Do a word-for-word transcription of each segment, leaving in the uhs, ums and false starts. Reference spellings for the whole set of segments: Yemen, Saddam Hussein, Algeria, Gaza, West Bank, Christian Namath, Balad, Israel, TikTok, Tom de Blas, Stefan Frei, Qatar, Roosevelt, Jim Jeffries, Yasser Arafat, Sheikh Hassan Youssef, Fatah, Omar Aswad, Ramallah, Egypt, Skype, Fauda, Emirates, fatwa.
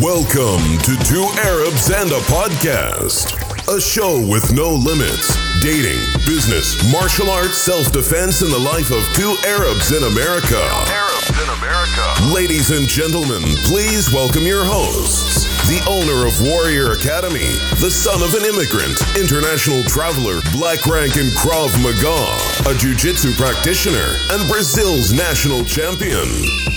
Welcome to Two Arabs and a Podcast, a show with no limits, dating, business, martial arts, self-defense, and the life of two Arabs in America. Arabs in America. Ladies and gentlemen, please welcome your hosts, the owner of Warrior Academy, the son of an immigrant, international traveler, black rank in Krav Maga, a jiu-jitsu practitioner, and Brazil's national champion.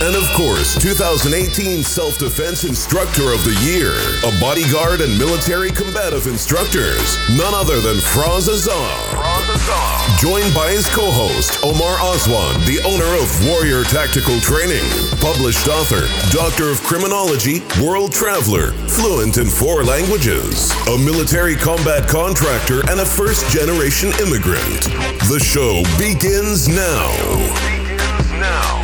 And of course, twenty eighteen self-defense instructor of the year, a bodyguard and military combative instructors, none other than Firas Azar. Joined by his co-host, Omar Aswad, the owner of Warrior Tactical Training, published author, doctor of criminology, world traveler, fluent in four languages, a military combat contractor, and a first-generation immigrant. The show begins now. Begins now.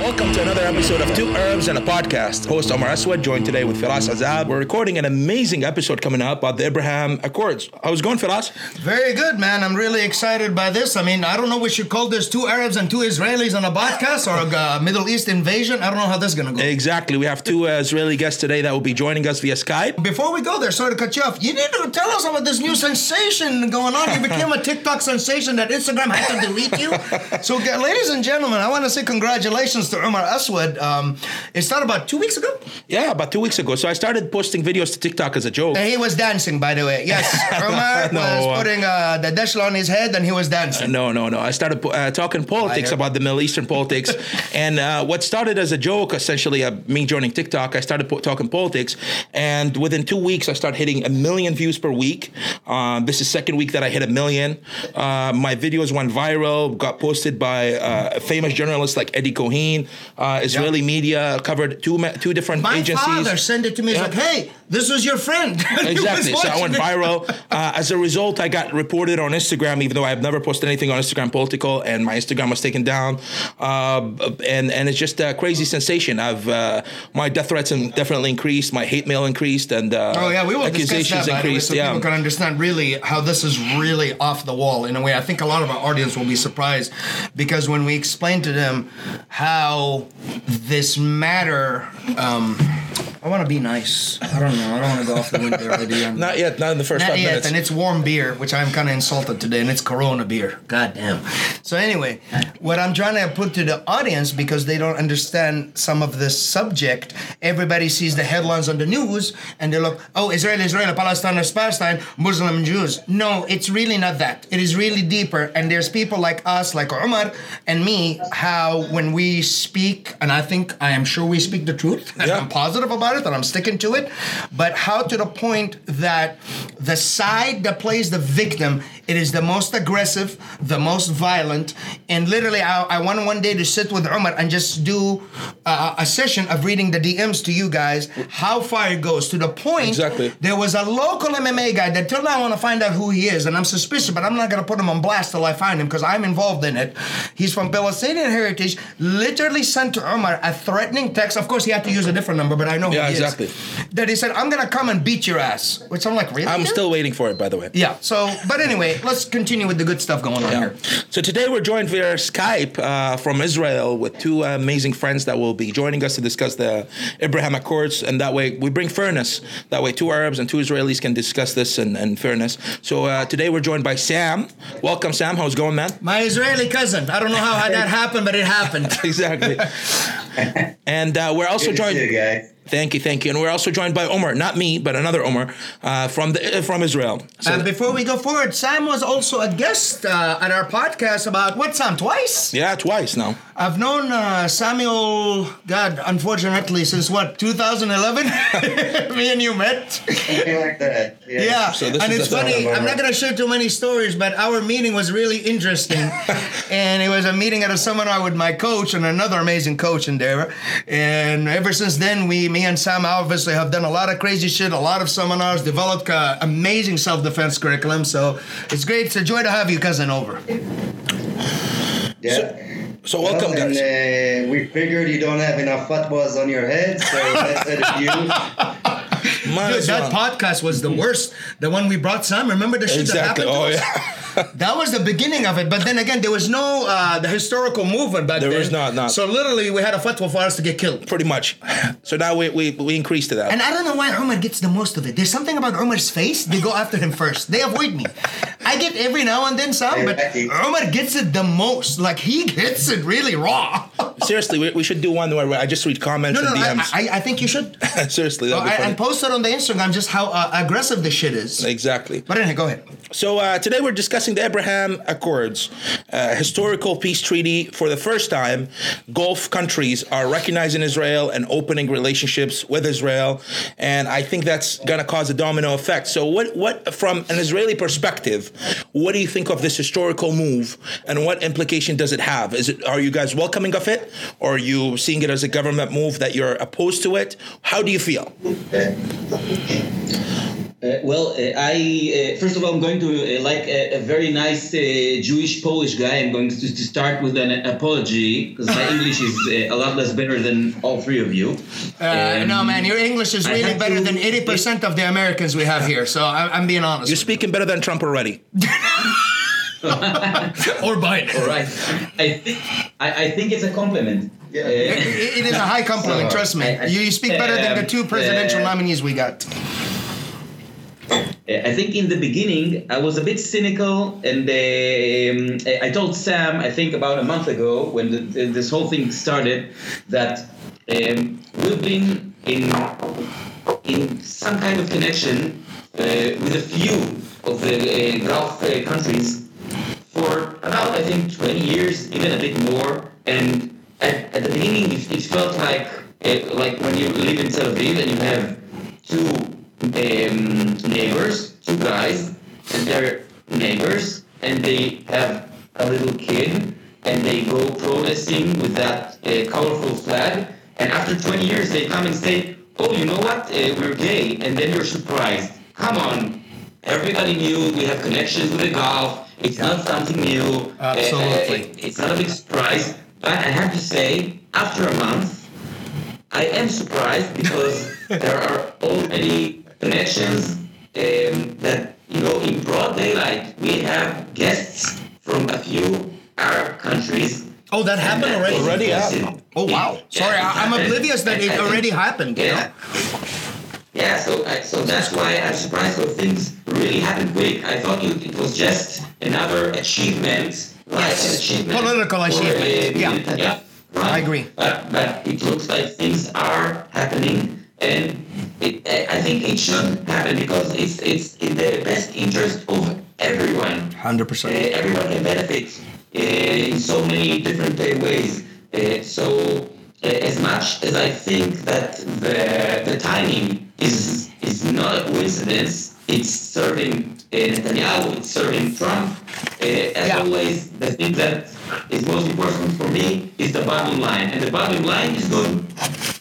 Welcome to another episode of Two Arabs and a Podcast. Host Omar Aswad, joined today with Firas Azar. We're recording an amazing episode coming up about the Abraham Accords. How's it going, Firas? Very good, man. I'm really excited by this. I mean, I don't know, we should call this Two Arabs and Two Israelis on a Podcast or a Middle East invasion. I don't know how this is going to go. Exactly. We have two uh, Israeli guests today that will be joining us via Skype. Before we go there, sorry to cut you off. You need to tell us about this new sensation going on. You became a TikTok sensation that Instagram had to delete you. So, ladies and gentlemen, I want to say congratulations to Omar Aswad. Um, it started about two weeks ago? Yeah, about two weeks ago. So I started posting videos to TikTok as a joke. And he was dancing, by the way. Yes, Omar no, was uh, putting uh, the dashla on his head and he was dancing. Uh, no, no, no. I started uh, talking politics about the Middle Eastern politics. and uh, what started as a joke, essentially, uh, me joining TikTok, I started po- talking politics. And within two weeks, I started hitting a million views per week. Uh, this is second week that I hit a million. Uh, my videos went viral, got posted by uh, famous journalists like Eddie Cohen. Uh, Israeli yep. media covered two two different My agencies. My father sent it to me. He's yep. like, hey, this was your friend. Exactly. So I went viral. Uh, as a result, I got reported on Instagram, even though I've never posted anything on Instagram political, and my Instagram was taken down. Uh, and, and it's just a crazy sensation. I've uh, my death threats definitely increased. My hate mail increased. And uh, oh, yeah, we will accusations that, increased. So yeah. people can understand really how this is really off the wall in a way. I think a lot of our audience will be surprised because when we explain to them how this matter... Um, I want to be nice. I don't know. I don't want to go off the window already. I'm not yet. Not in the first not five yet, minutes. And it's warm beer, which I'm kind of insulted today, and it's Corona beer. God damn. So anyway, what I'm trying to put to the audience, because they don't understand some of this subject, everybody sees the headlines on the news, and they look, oh, Israel, Israel, Palestine, Palestine, Muslim, Jews. No, it's really not that. It is really deeper, and there's people like us, like Omar and me, how when we speak, and I think, I am sure we speak the truth, and yeah. I'm positive about it, and I'm sticking to it, but how to the point that the side that plays the victim, it is the most aggressive, the most violent, and literally I, I want one day to sit with Omar and just do uh, a session of reading the D Ms to you guys, how far it goes, to the point exactly. there was a local M M A guy that till now I want to find out who he is, and I'm suspicious, but I'm not going to put him on blast till I find him, because I'm involved in it. He's from Palestinian heritage, literally sent to Omar a threatening text. Of course, he had to use a different number, but I know yeah. Yeah, exactly. That he said, I'm going to come and beat your ass. Which I'm like, really? I'm dude? still waiting for it, by the way. Yeah. So, but anyway, let's continue with the good stuff going on yeah. here. So today we're joined via Skype uh, from Israel with two amazing friends that will be joining us to discuss the Abraham Accords. And that way we bring fairness. That way two Arabs and two Israelis can discuss this in, in fairness. So uh, today we're joined by Sam. Welcome, Sam. How's it going, man? My Israeli cousin. I don't know how that happened, but it happened. Exactly. And uh, we're also good joined... You, guys. Thank you, thank you. And we're also joined by Omar, not me, but another Omar uh, from the, uh, from Israel. So and before we go forward, Sam was also a guest uh, on our podcast about, what, Sam, twice? Yeah, twice now. I've known uh, Samuel, God, unfortunately, since what, twenty eleven? Me and you met. Something like that. Yeah, yeah. So this and is it's funny, I'm not going to share too many stories, but our meeting was really interesting. And it was a meeting at a seminar with my coach and another amazing coach in there. And ever since then, we me and Sam obviously have done a lot of crazy shit, a lot of seminars, developed uh, amazing self-defense curriculum. So it's great. It's a joy to have you, cousin, over. Yeah. So- So welcome, well, and, guys. Uh, we figured you don't have enough fatwas on your head, so that's it of you. Dude, that podcast was the worst. The one we brought Sam. Remember the shit exactly. that happened to oh, us? Yeah. That was the beginning of it. But then again, there was no uh, the historical movement back there then. There was not, not. So literally, we had a fatwa for us to get killed. Pretty much. So now we we, we increased to that. And I don't know why Umar gets the most of it. There's something about Umar's face. They go after him first. They avoid me. I get every now and then some, but Umar gets it the most. Like, he gets it really raw. Seriously, we, we should do one where I just read comments no, and no, D Ms. I, I, I think you should. Seriously, that'd oh, be funny. And post it on the Instagram just how uh, aggressive this shit is. Exactly. But anyway, go ahead. So uh, today we're discussing the Abraham Accords, uh, historical peace treaty. For the first time, Gulf countries are recognizing Israel and opening relationships with Israel, and I think that's going to cause a domino effect. So what, what, from an Israeli perspective, what do you think of this historical move, and what implication does it have? Is it, are you guys welcoming of it, or are you seeing it as a government move that you're opposed to it? How do you feel? Uh, well, uh, I uh, first of all, I'm going to, uh, like a, a very nice uh, Jewish-Polish guy, I'm going to, to start with an apology, because my English is uh, a lot less better than all three of you. Uh, um, no, man, your English is really better to, than eighty percent of the Americans we have here, so I, I'm being honest. You're speaking better than Trump already. Or Biden. All right. I think, I, I think it's a compliment. Yeah. Uh, it, it is a high compliment, so, trust me. I, I, you, you speak better um, than the two presidential uh, nominees we got. I think in the beginning, I was a bit cynical, and uh, I told Sam, I think about a month ago, when the, the, this whole thing started, that um, we've been in, in some kind of connection uh, with a few of the uh, Gulf uh, countries for about, I think, twenty years, even a bit more. And at, at the beginning, it, it felt like, uh, like when you live in Tel Aviv and you have two Um, neighbors, two guys, and they're neighbors, and they have a little kid, and they go protesting with that uh, colorful flag, and after twenty years they come and say, oh, you know what, uh, we're gay, and then you're surprised. Come on, everybody knew we have connections with the Gulf, it's not something new. Absolutely. Uh, it's not a big surprise, but I have to say, after a month, I am surprised because there are already connections um, that, you know, in broad daylight, we have guests from a few Arab countries. Oh, that happened that already? Already happened. Oh, wow. Yeah, sorry, I, I'm oblivious that it already think, happened, you yeah. know? Yeah, so I, so that's why I'm surprised that things really happened quick. I thought it was just another achievement. Like yes, an achievement political achievement. A, yeah, a, yeah. Right? I agree. But, but it looks like things are happening. And it, I think it should happen because it's it's in the best interest of everyone. one hundred percent. Uh, everyone can benefit uh, in so many different uh, ways. Uh, so uh, as much as I think that the the timing is is not a coincidence, it's serving uh, Netanyahu, it's serving Trump. Uh, as yeah. always, the thing that is most important for me is the bottom line, and the bottom line is good.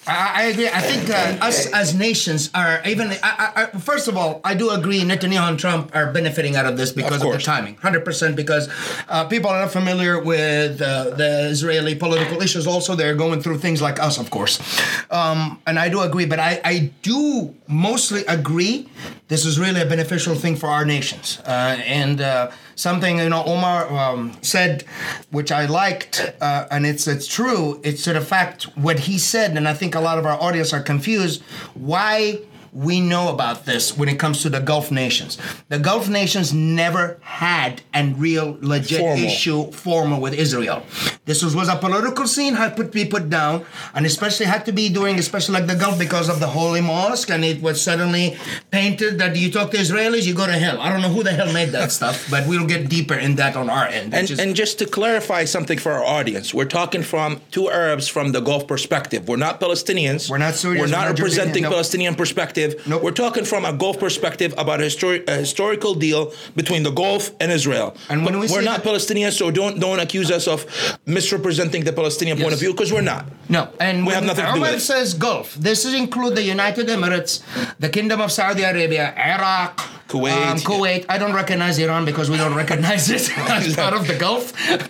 I agree. I think uh, us as nations are even. I, I, first of all, I do agree Netanyahu and Trump are benefiting out of this because of, of the timing, one hundred percent. Because uh, people are not familiar with uh, the Israeli political issues. Also, they're going through things like us, of course. Um, and I do agree, but I, I do mostly agree. This is really a beneficial thing for our nations, uh, and uh, something you know Omar um, said, which I liked, uh, and it's it's true. It's to the fact what he said, and I think a lot of our audience are confused why we know about this when it comes to the Gulf nations. The Gulf nations never had a real legit formal. issue formal with Israel. This was, was a political scene had to be put down, and especially had to be doing, especially like the Gulf, because of the Holy Mosque, and it was suddenly painted that you talk to Israelis, you go to hell. I don't know who the hell made that stuff, but we'll get deeper in that on our end. And, is- and just to clarify something for our audience, we're talking from two Arabs from the Gulf perspective. We're not Palestinians. We're not Syrians. We're not representing no. Palestinian perspective. Nope. We're talking from a Gulf perspective about a, histori- a historical deal between the Gulf and Israel. And when we we're not that- Palestinians, so don't don't accuse us of misrepresenting the Palestinian yes. point of view, because we're not. No, and we have nothing to do with it. Says Gulf. This includes the United Emirates, the Kingdom of Saudi Arabia, Iraq, Kuwait. Um, Kuwait. Yeah. I don't recognize Iran because we don't recognize it as part of the Gulf.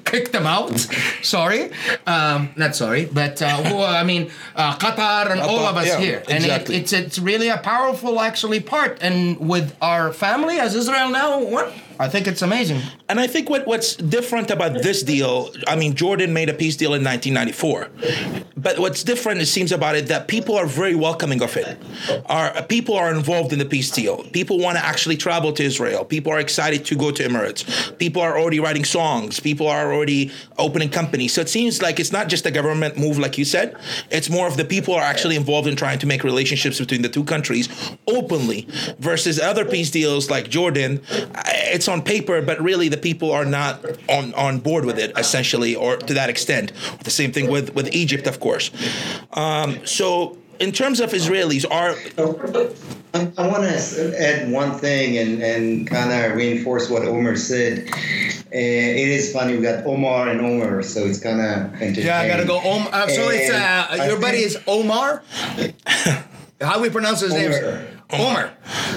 Kick them out. sorry, um, not sorry, but uh, who, I mean uh, Qatar and Qatar, all of us yeah, here, and exactly. it, it's it's really a powerful actually part, and with our family as Israel now, one I think it's amazing. And I think what, what's different about this deal, I mean, Jordan made a peace deal in nineteen ninety-four. But what's different, it seems, about it, that people are very welcoming of it. Our, people are involved in the peace deal. People want to actually travel to Israel. People are excited to go to Emirates. People are already writing songs. People are already opening companies. So it seems like it's not just a government move, like you said. It's more of the people are actually involved in trying to make relationships between the two countries openly versus other peace deals like Jordan. It's on paper, but really the people are not on, on board with it, essentially, or to that extent. The same thing with, with Egypt, of course. Um, so in terms of Israelis, are... I, I want to add one thing and, and kind of reinforce what Omar said. Uh, it is funny, we got Omar and Omar, so it's kind of entertaining. Yeah, I got to go. Om- uh, so it's, uh, your buddy is Omar? How do we pronounce his name? Omar.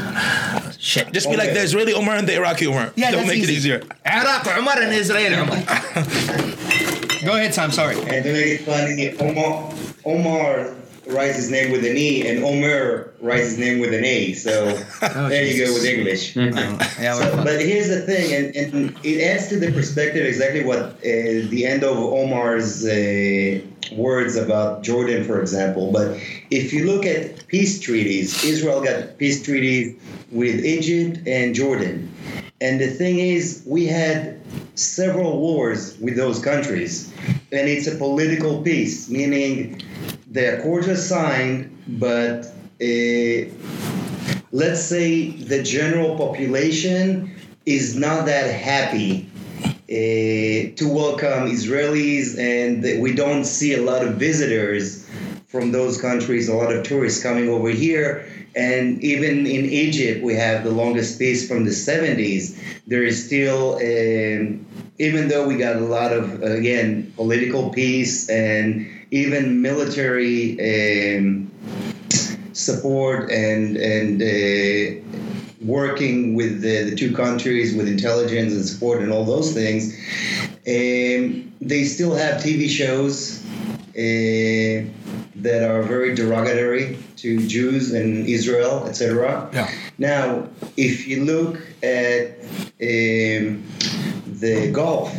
Omar. Shit. Just be okay. Like the Israeli Omar and the Iraqi Omar. Yeah, Don't that's make easy. It easier. Iraq Omar and Israeli Omar. Go ahead, Sam. Sorry. And to make it funny, Omar, Omar writes his name with an E, and Omer writes his name with an A. So oh, there Jesus. You go with English. Mm-hmm. Yeah, so, but here's the thing, and, and it adds to the perspective exactly what uh, the end of Omar's uh, words about Jordan, for example. But if you look at peace treaties, Israel got peace treaties with Egypt and Jordan. And the thing is, we had several wars with those countries. And it's a political peace, meaning the accords are signed, but uh, let's say the general population is not that happy uh, to welcome Israelis, and we don't see a lot of visitors from those countries, a lot of tourists coming over here. And even in Egypt, we have the longest peace from the seventies. There is still, a, even though we got a lot of, again, political peace and even military um, support and and uh, working with the, the two countries with intelligence and support and all those things, um, they still have T V shows uh, that are very derogatory to Jews and Israel, et cetera. Yeah. Now, if you look at um, the Gulf,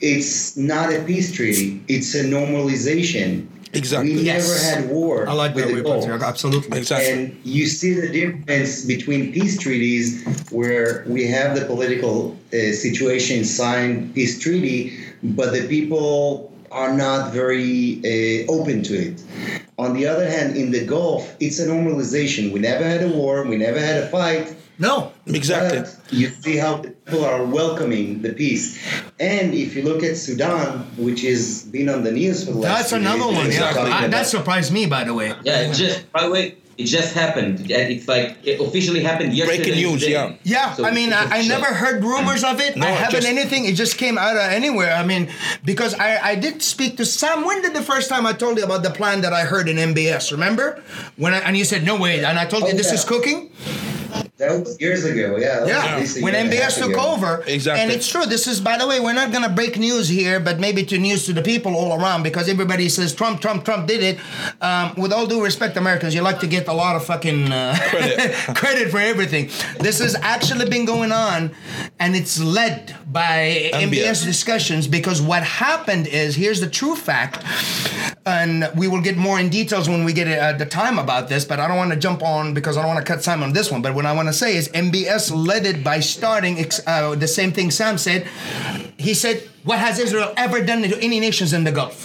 it's not a peace treaty. It's a normalization. Exactly. We yes. never had war. I like with that the Gulf. Absolutely. Exactly. And you see the difference between peace treaties where we have the political uh, situation signed peace treaty, but the people are not very uh, open to it. On the other hand, in the Gulf, it's a normalization. We never had a war. We never had a fight. No, exactly. But you see how people are welcoming the peace. And if you look at Sudan, which has been on the news for the last few years. That's another one. Yeah. I, that surprised me, by the way. Yeah, it just, by the way, it just happened. It's like, it officially happened yesterday. Breaking news, yeah. Yeah, so I mean, I, I never heard rumors of it. No, I haven't just, anything. It just came out of anywhere. I mean, because I, I did speak to Sam. When did the first time I told you about the plan that I heard in M B S, remember? When I, and you said, no way. And I told oh, you, this yeah. is cooking? That was years ago, yeah. Yeah, when M B S took over. Exactly. And it's true. This is, by the way, we're not going to break news here, but maybe to news to the people all around, because everybody says Trump, Trump, Trump did it. Um, with all due respect, Americans, you like to get a lot of fucking uh, credit. credit for everything. This has actually been going on, and it's led by M B S discussions, because what happened is, here's the true fact, and we will get more in details when we get uh, the time about this, but I don't want to jump on, because I don't want to cut time on this one, but when I want to say is M B S led it by starting uh, the same thing Sam said. He said, what has Israel ever done to any nations in the Gulf?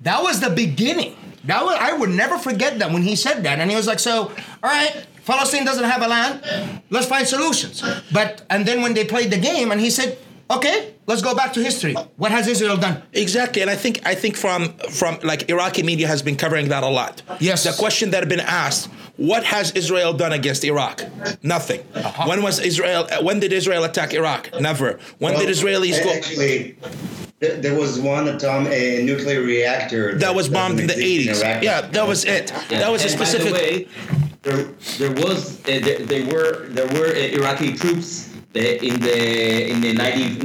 That was the beginning. That was, I would never forget that when he said that. And he was like, so, all right, Palestine doesn't have a land. Let's find solutions. But, and then when they played the game and he said, okay, let's go back to history. What has Israel done? Exactly, and I think I think from from like Iraqi media has been covering that a lot. Yes. The question that had been asked: what has Israel done against Iraq? Nothing. Uh-huh. When was Israel? When did Israel attack Iraq? Never. When well, did Israelis go? Actually, there was one atom a nuclear reactor that, that was bombed in the eighties. In yeah, that was it. Yeah. That was and a specific. By the way, there, there was uh, there, there were there were uh, Iraqi troops. The, in the in the nineteen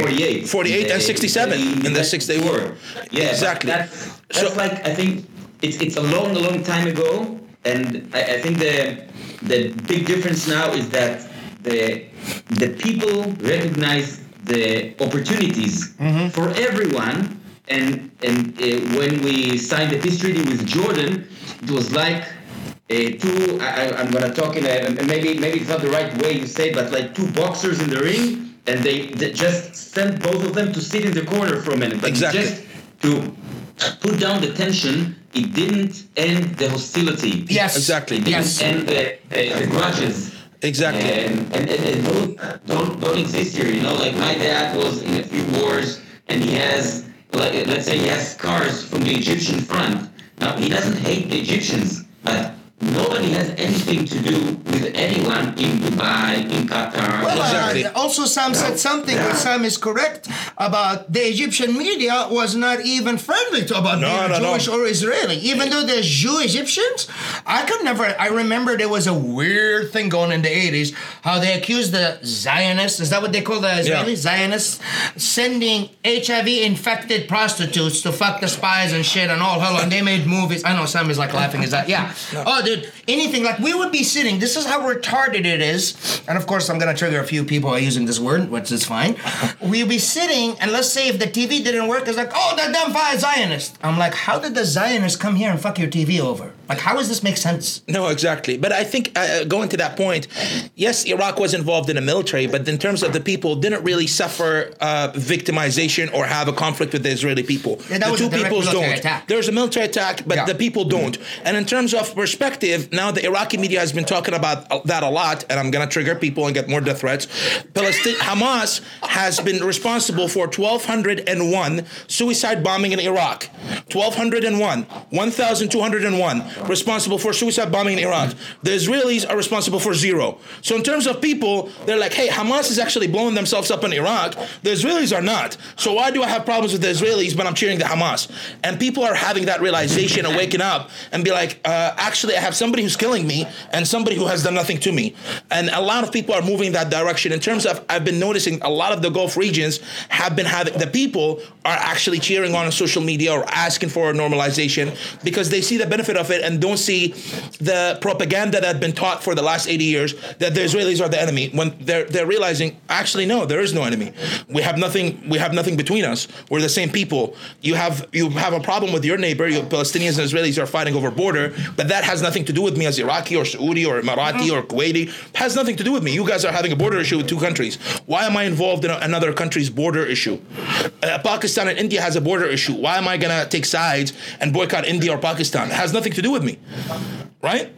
forty-eight, forty-eight and sixty-seven in the, the Six-Day War. Yeah, exactly. That's, that's so, like I think it's it's a long, long time ago, and I, I think the the big difference now is that the the people recognize the opportunities mm-hmm. for everyone. And and uh, when we signed the peace treaty with Jordan, it was like uh, two. I, I'm gonna talk in a, maybe maybe it's not the right way you say, but like two boxers in the ring, and they, they just sent both of them to sit in the corner for a minute. But exactly. Just to put down the tension. It didn't end the hostility. Yes, exactly. It didn't yes. end the, uh, the grudges. Exactly. Um, and and those don't don't exist here. You know, like my dad was in a few wars, and he has. Like, let's say he has scars from the Egyptian front. Now, he doesn't hate the Egyptians, but nobody has anything to do with anyone in Dubai, in Qatar. Well, exactly. uh, also Sam said something, yeah. which Sam is correct, about the Egyptian media was not even friendly to about no, no, Jewish no. or Israeli. Even though there's Jew Egyptians, I could never, I remember there was a weird thing going in the eighties, how they accused the Zionists, is that what they call the Israeli yeah. Zionists, sending H I V-infected prostitutes to fuck the spies and shit and all hell, and they made movies. I know Sam is like laughing, is that, yeah. No. Oh, dude, anything, like we would be sitting, this is how retarded it is, and of course I'm going to trigger a few people by using this word, which is fine. We'd be sitting, and let's say if the T V didn't work, it's like, oh, that damn fire Zionist. I'm like, how did the Zionists come here and fuck your T V over? Like, how does this make sense? No, exactly. But I think, uh, going to that point, yes, Iraq was involved in the military, but in terms of the people, didn't really suffer uh, victimization or have a conflict with the Israeli people. Yeah, that the two peoples don't. Attack. There's a military attack, but yeah. the people don't. And in terms of perspective, now the Iraqi media has been talking about that a lot, and I'm going to trigger people and get more death threats. Palestine- Hamas has been responsible for one thousand two hundred one suicide bombing in Iraq. one thousand two hundred one one thousand two hundred one responsible for suicide bombing in Iraq. The Israelis are responsible for zero. So in terms of people, they're like, hey, Hamas is actually blowing themselves up in Iraq. The Israelis are not. So why do I have problems with the Israelis but I'm cheering the Hamas? And people are having that realization and waking up and be like, uh, actually, I have somebody who's killing me and somebody who has done nothing to me. And a lot of people are moving that direction. In terms of, I've been noticing a lot of the Gulf regions have been having, the people are actually cheering on social media or asking for a normalization because they see the benefit of it and don't see the propaganda that had been taught for the last eighty years that the Israelis are the enemy, when they're they're realizing, actually, no, there is no enemy. We have nothing we have nothing between us. We're the same people. You have you have a problem with your neighbor. Your Palestinians and Israelis are fighting over border, but that has nothing to do with me as Iraqi or Saudi or Emirati or Kuwaiti. It has nothing to do with me. You guys are having a border issue with two countries. Why am I involved in a, another country's border issue? Uh, Pakistan and India has a border issue. Why am I going to take sides and boycott India or Pakistan? It has nothing to do with me, right?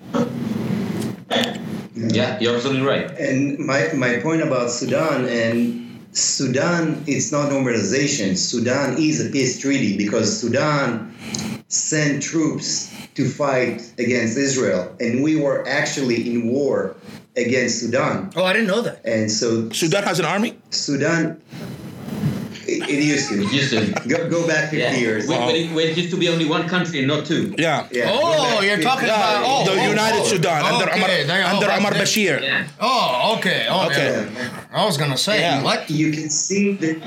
Yeah, you're absolutely right. And my, my point about Sudan, and Sudan, it's not normalization. Sudan is a peace treaty because Sudan sent troops to fight against Israel, and we were actually in war against Sudan. Oh, I didn't know that. And so Sudan has an army? Sudan... It, it used to. It used to. Go, go back fifty yeah. years. When, when, it, when it used to be only one country and not two. Yeah. yeah. Oh, you're talking about oh, the oh, United oh, Sudan okay. under Omar, they, oh, under right Omar Bashir. Yeah. Oh, okay. Oh, okay. Yeah. I was gonna say yeah. what you can see, the,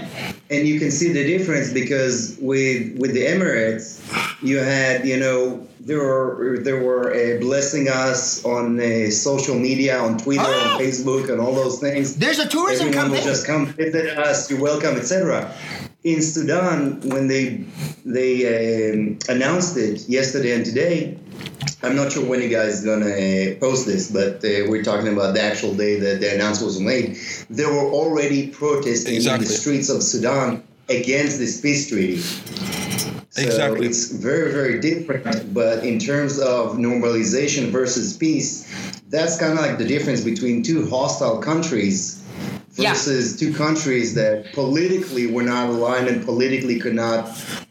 and you can see the difference because with with the Emirates, you had you know. There were there were uh, blessing us on uh, social media, on Twitter, oh. on Facebook, and all those things. There's a tourism Everyone company. Everyone will just come visit us. You're welcome, et cetera. In Sudan, when they they um, announced it yesterday and today, I'm not sure when you guys are gonna post this, but uh, we're talking about the actual day that the announcement was made. There were already protesting exactly. in the streets of Sudan against this peace treaty. So exactly. It's very, very different, but in terms of normalization versus peace, that's kind of like the difference between two hostile countries versus yeah. two countries that politically were not aligned and politically could not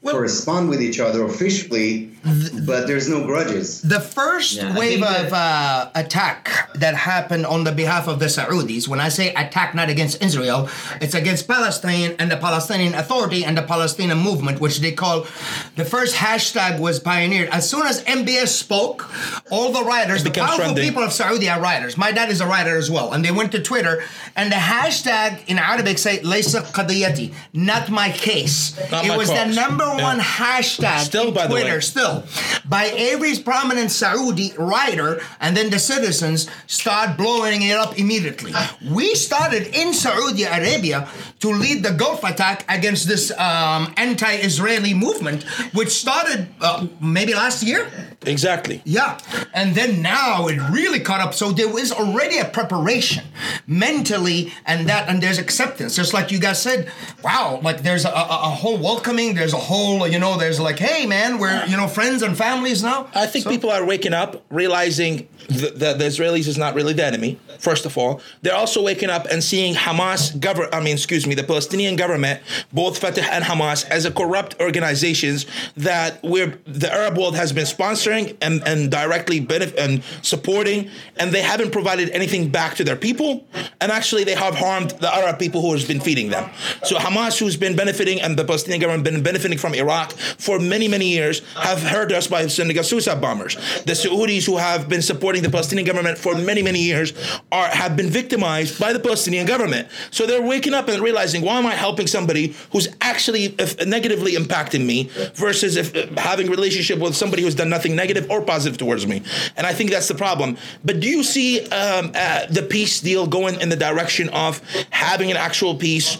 well, correspond with each other officially, the, but there's no grudges. The first yeah, wave of uh, attack that happened on the behalf of the Saudis, when I say attack not against Israel, it's against Palestine and the Palestinian Authority and the Palestinian movement, which they call, the first hashtag was pioneered. As soon as M B S spoke, all the writers, the powerful trendy. people of Saudi are writers. My dad is a writer as well. And they went to Twitter, and the hashtag in Arabic say, Laysa Qadiyati, not my case. Not it my was cause. The number yeah. one hashtag still, in by Twitter, still, by every prominent Saudi writer, and then the citizens start blowing it up immediately. We started in Saudi Arabia to lead the Gulf attack against this um, anti-Israeli movement, which started uh, maybe last year? Exactly. Yeah. And then now it really caught up. So there was already a preparation mentally, and that, and there's acceptance. Just like you guys said, wow, like there's a, a whole welcoming, there's a whole, you know, there's like, hey man, we're, you know, friends and families now. I think so, people are waking up, realizing that the, the Israelis is not really the enemy, first of all. They're also waking up and seeing Hamas, govern, I mean, excuse me, the Palestinian government, both Fatah and Hamas, as a corrupt organizations that we're, the Arab world has been sponsoring and, and directly benefit and supporting, and they haven't provided anything back to their people, and actually they have harmed the Arab people who has been feeding them. So Hamas, who's been benefiting, and the Palestinian government been benefiting from Iraq for many, many years, have hurt us by sending us suicide bombers. The Saudis, who have been supporting the Palestinian government for many, many years, are have been victimized by the Palestinian government. So they're waking up and realizing, why am I helping somebody who's actually negatively impacting me versus if, uh, having a relationship with somebody who's done nothing negative or positive towards me? And I think that's the problem. But do you see um, uh, the peace deal going in the direction of having an actual peace,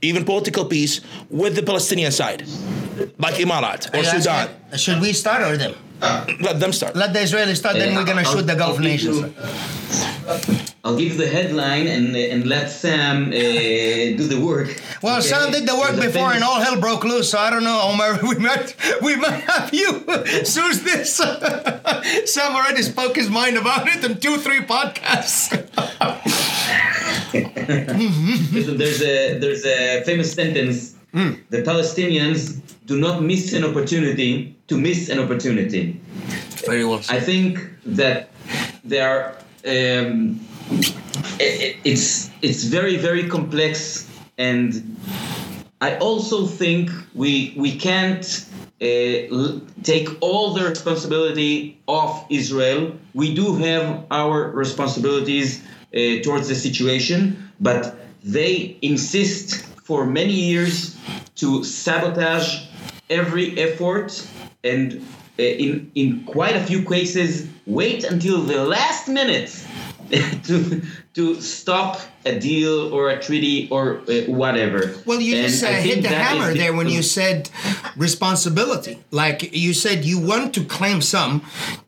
even political peace, with the Palestinian side, like Emirates or Sudan? It. Should we start or them? Let them start. Let the Israelis start, uh, then we're going to shoot the Gulf nations. I'll give the headline and and let Sam uh, do the work. Well, okay. Sam did the work before, and all hell broke loose. So I don't know, Omar. We might we might have you soon. This Sam already spoke his mind about it in two, three podcasts. So there's a there's a famous sentence: mm. the Palestinians do not miss an opportunity to miss an opportunity. Very well said. I think that they are. Um, it, it's it's very very complex, and I also think we we can't uh, l- take all the responsibility off Israel. We do have our responsibilities uh, towards the situation, but they insist for many years to sabotage every effort, and in in quite a few cases wait until the last minute to to stop a deal or a treaty or uh, whatever. Well, you and just uh, hit the hammer there when you said responsibility. Like you said, you want to claim some,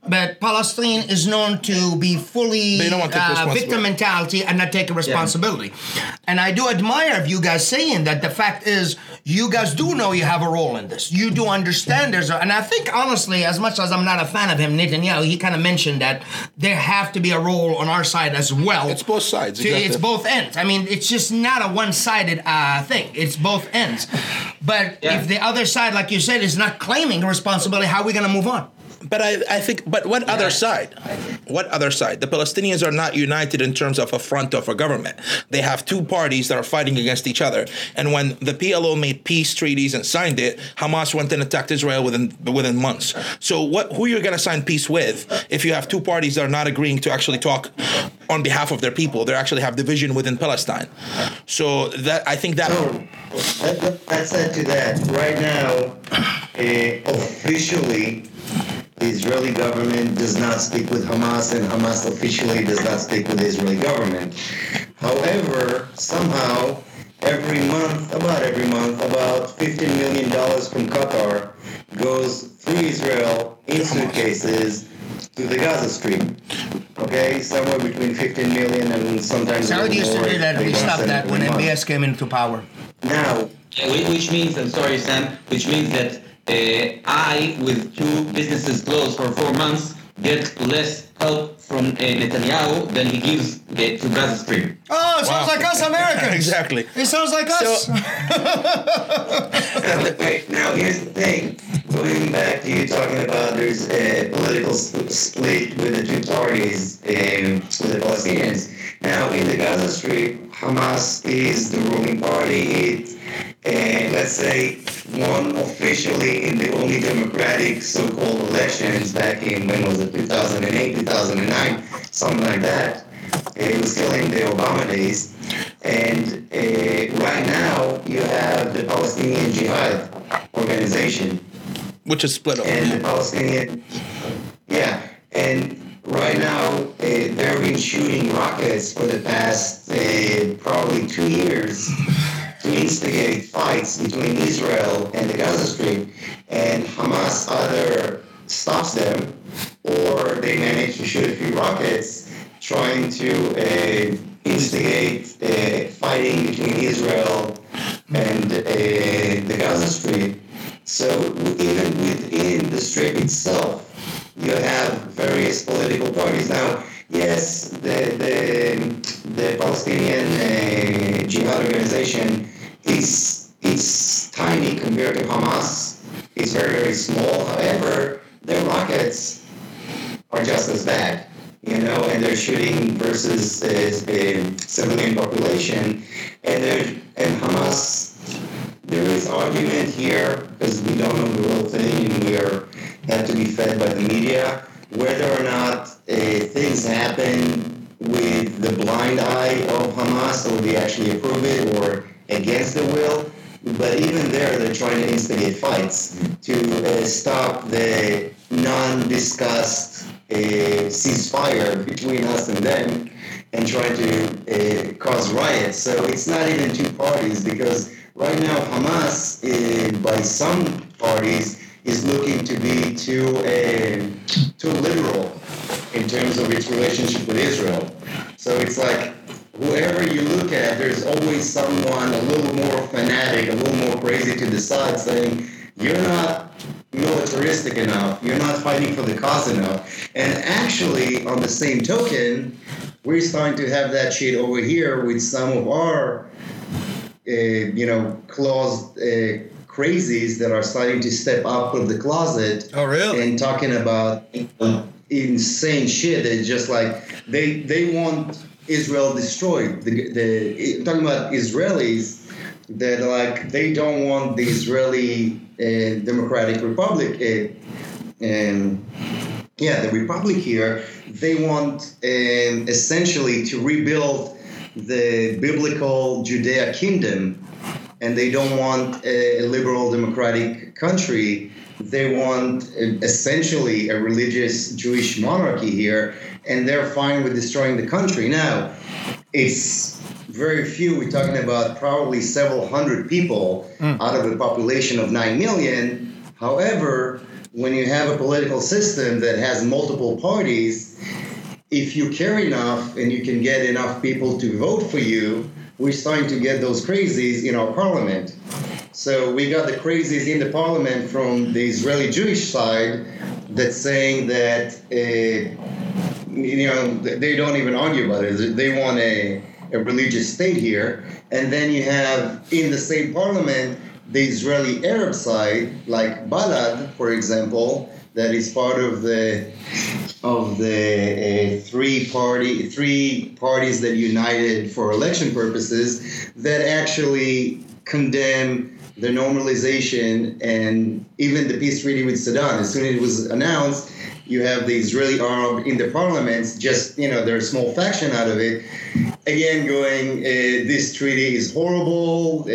but Palestine is known to be fully uh, victim mentality and not take a responsibility. Yeah. And I do admire of you guys saying that. The fact is, you guys do know you have a role in this. You do understand there's a, and I think honestly, as much as I'm not a fan of him, Netanyahu, he kind of mentioned that there have to be a role on our side as well. It's both sides. Exactly. It's both ends. I mean, it's just not a one-sided uh, thing. It's both ends. But yeah. if the other side, like you said, is not claiming responsibility, how are we going to move on? But I, I think, but what yeah. other side? What other side? The Palestinians are not united in terms of a front of a government. They have two parties that are fighting against each other. And when the P L O made peace treaties and signed it, Hamas went and attacked Israel within within months. So what? Who you're going to sign peace with if you have two parties that are not agreeing to actually talk on behalf of their people? They actually have division within Palestine. So that I think that. So, let's add to that. Right now, uh, officially, the Israeli government does not speak with Hamas, and Hamas officially does not speak with the Israeli government. However, somehow, every month, about every month, about fifteen million dollars from Qatar goes through Israel in suitcases to the Gaza Strip. Okay, somewhere between fifteen million and sometimes... Saudi used to do that. We stopped that when M B S came into power. Now, which means, I'm sorry, Sam, which means that Uh, I, with two businesses closed for four months, get less help from uh, Netanyahu than he gives uh, to Gaza Strip. Oh, it sounds wow. like us Americans. Exactly. It sounds like us. So, now, wait, now, here's the thing. Going back to you talking about there's a political split with the two parties, um, with the Palestinians. Now, in the Gaza Strip, Hamas is the ruling party. It, uh, let's say, won officially in the only democratic so-called elections back in, when was it, two thousand eight, two thousand nine, something like that. It was still in the Obama days. And uh, right now, you have the Palestinian Jihad, or organization, which is split up. And the Palestinian, yeah. And right now, uh, they've been shooting rockets for the past uh, probably two years to instigate fights between Israel and the Gaza Strip, and Hamas either stops them or they manage to shoot a few rockets trying to uh, instigate uh, fighting between Israel and uh, the Gaza Strip. So even within the Strip itself, you have various political parties. Now, yes, the the, the Palestinian uh, jihad organization is it's tiny compared to Hamas. It's very, very small. However, their rockets are just as bad, you know, and they're shooting versus the uh, civilian population. And there, and Hamas, there is argument here, because we don't know the real thing, and we are have to be fed by the media, whether or not uh, things happen with the blind eye of Hamas, or they actually approve it, or against the will. But even there, they're trying to instigate fights to uh, stop the non-discussed uh, ceasefire between us and them, and try to uh, cause riots. So it's not even two parties, because right now Hamas, uh, by some parties, is looking to be too uh, too liberal in terms of its relationship with Israel. So it's like, whoever you look at, there's always someone a little more fanatic, a little more crazy to the side saying, you're not militaristic enough, you're not fighting for the cause enough. And actually, on the same token, we're starting to have that shit over here with some of our, uh, you know, closed uh, crazies that are starting to step out of the closet. Oh, really? And talking about insane shit. It's just like they they want Israel destroyed. The, the, I'm talking about Israelis that like they don't want the Israeli uh, Democratic Republic. Uh, um, yeah, the Republic here. They want uh, essentially to rebuild the biblical Judea kingdom. And they don't want a liberal democratic country. They want essentially a religious Jewish monarchy here, and they're fine with destroying the country. Now, it's very few. We're talking about probably several hundred people mm. out of a population of nine million. However, when you have a political system that has multiple parties, if you care enough and you can get enough people to vote for you, we're starting to get those crazies in our parliament. So we got the crazies in the parliament from the Israeli Jewish side that's saying that, uh, you know, they don't even argue about it. They want a, a religious state here. And then you have in the same parliament, the Israeli Arab side, like Balad, for example, that is part of the of the uh, three party three parties that united for election purposes, that actually condemn the normalization and even the peace treaty with Sudan. As soon as it was announced, you have the Israeli Arab in the parliaments, just, you know, they're a small faction out of it, again going, uh, this treaty is horrible, uh,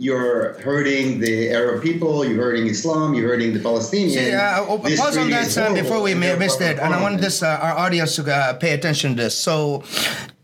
you're hurting the Arab people, you're hurting Islam, you're hurting the Palestinians. See, uh, pause on that, Sam, before we miss that. And I want this, uh, our audience to uh, pay attention to this. So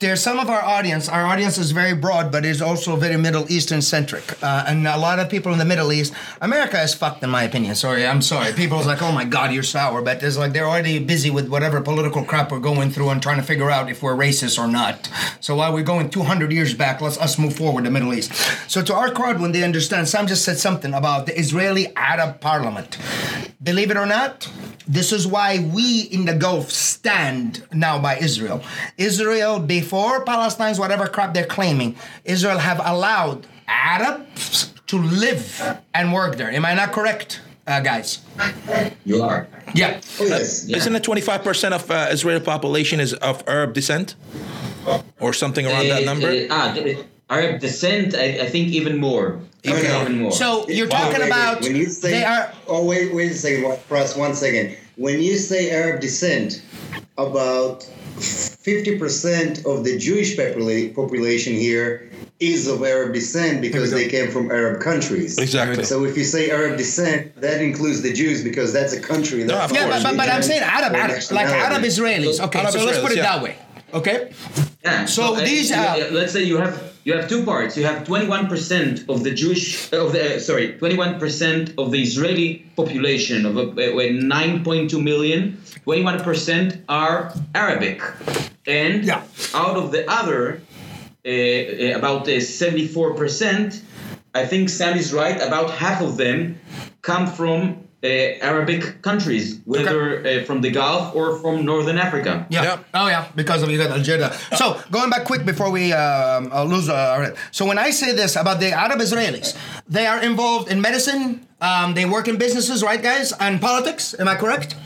there's some of our audience. Our audience is very broad, but is also very Middle Eastern centric. Uh, and a lot of people in the Middle East, America is fucked, in my opinion. Sorry, I'm sorry. People are like, oh my God, you're sour. But it's like they're already busy with whatever political crap we're going through and trying to figure out if we're racist or not. So while we're going two hundred years back, let's us move forward to the Middle East. So to our crowd, when they understand, Sam just said something about the Israeli Arab parliament. Believe it or not, this is why we in the Gulf stand now by Israel. Israel, before Palestine's whatever crap they're claiming, Israel have allowed Arabs to live and work there. Am I not correct, uh, guys? You are. Yeah. Oh, yes. Yeah. Isn't it twenty-five percent of uh, Israeli population is of Arab descent? Or something around uh, that number? Uh, ah, Arab descent, I, I think even more. Even, okay. even more. So you're talking wow, about... Wait, wait. When you say, they are... Oh, wait, wait a second, Pras, one second. When you say Arab descent, about fifty percent of the Jewish population here is of Arab descent because they came from Arab countries. Exactly. So if you say Arab descent, that includes the Jews because that's a country. That's no, yeah, but, but, but I'm saying Arab, Arab like Arab Israelis. Okay, Arab so Israelis, let's put it yeah. that way. Okay. Yeah. So, so these uh, are. Let's say you have you have two parts. You have twenty-one percent of the Jewish of the uh, sorry twenty-one percent of the Israeli population of uh, nine point two million. twenty-one percent are Arabic, and yeah. out of the other. Uh, about uh, seventy-four percent, I think Sam is right, about half of them come from uh, Arabic countries, whether okay. uh, from the Gulf or from Northern Africa. Yeah. yeah. Oh, yeah, because of you got Algeria. Oh. So, going back quick before we um, lose our... Uh, so, when I say this about the Arab Israelis, they are involved in medicine, um, they work in businesses, right, guys? And politics, am I correct?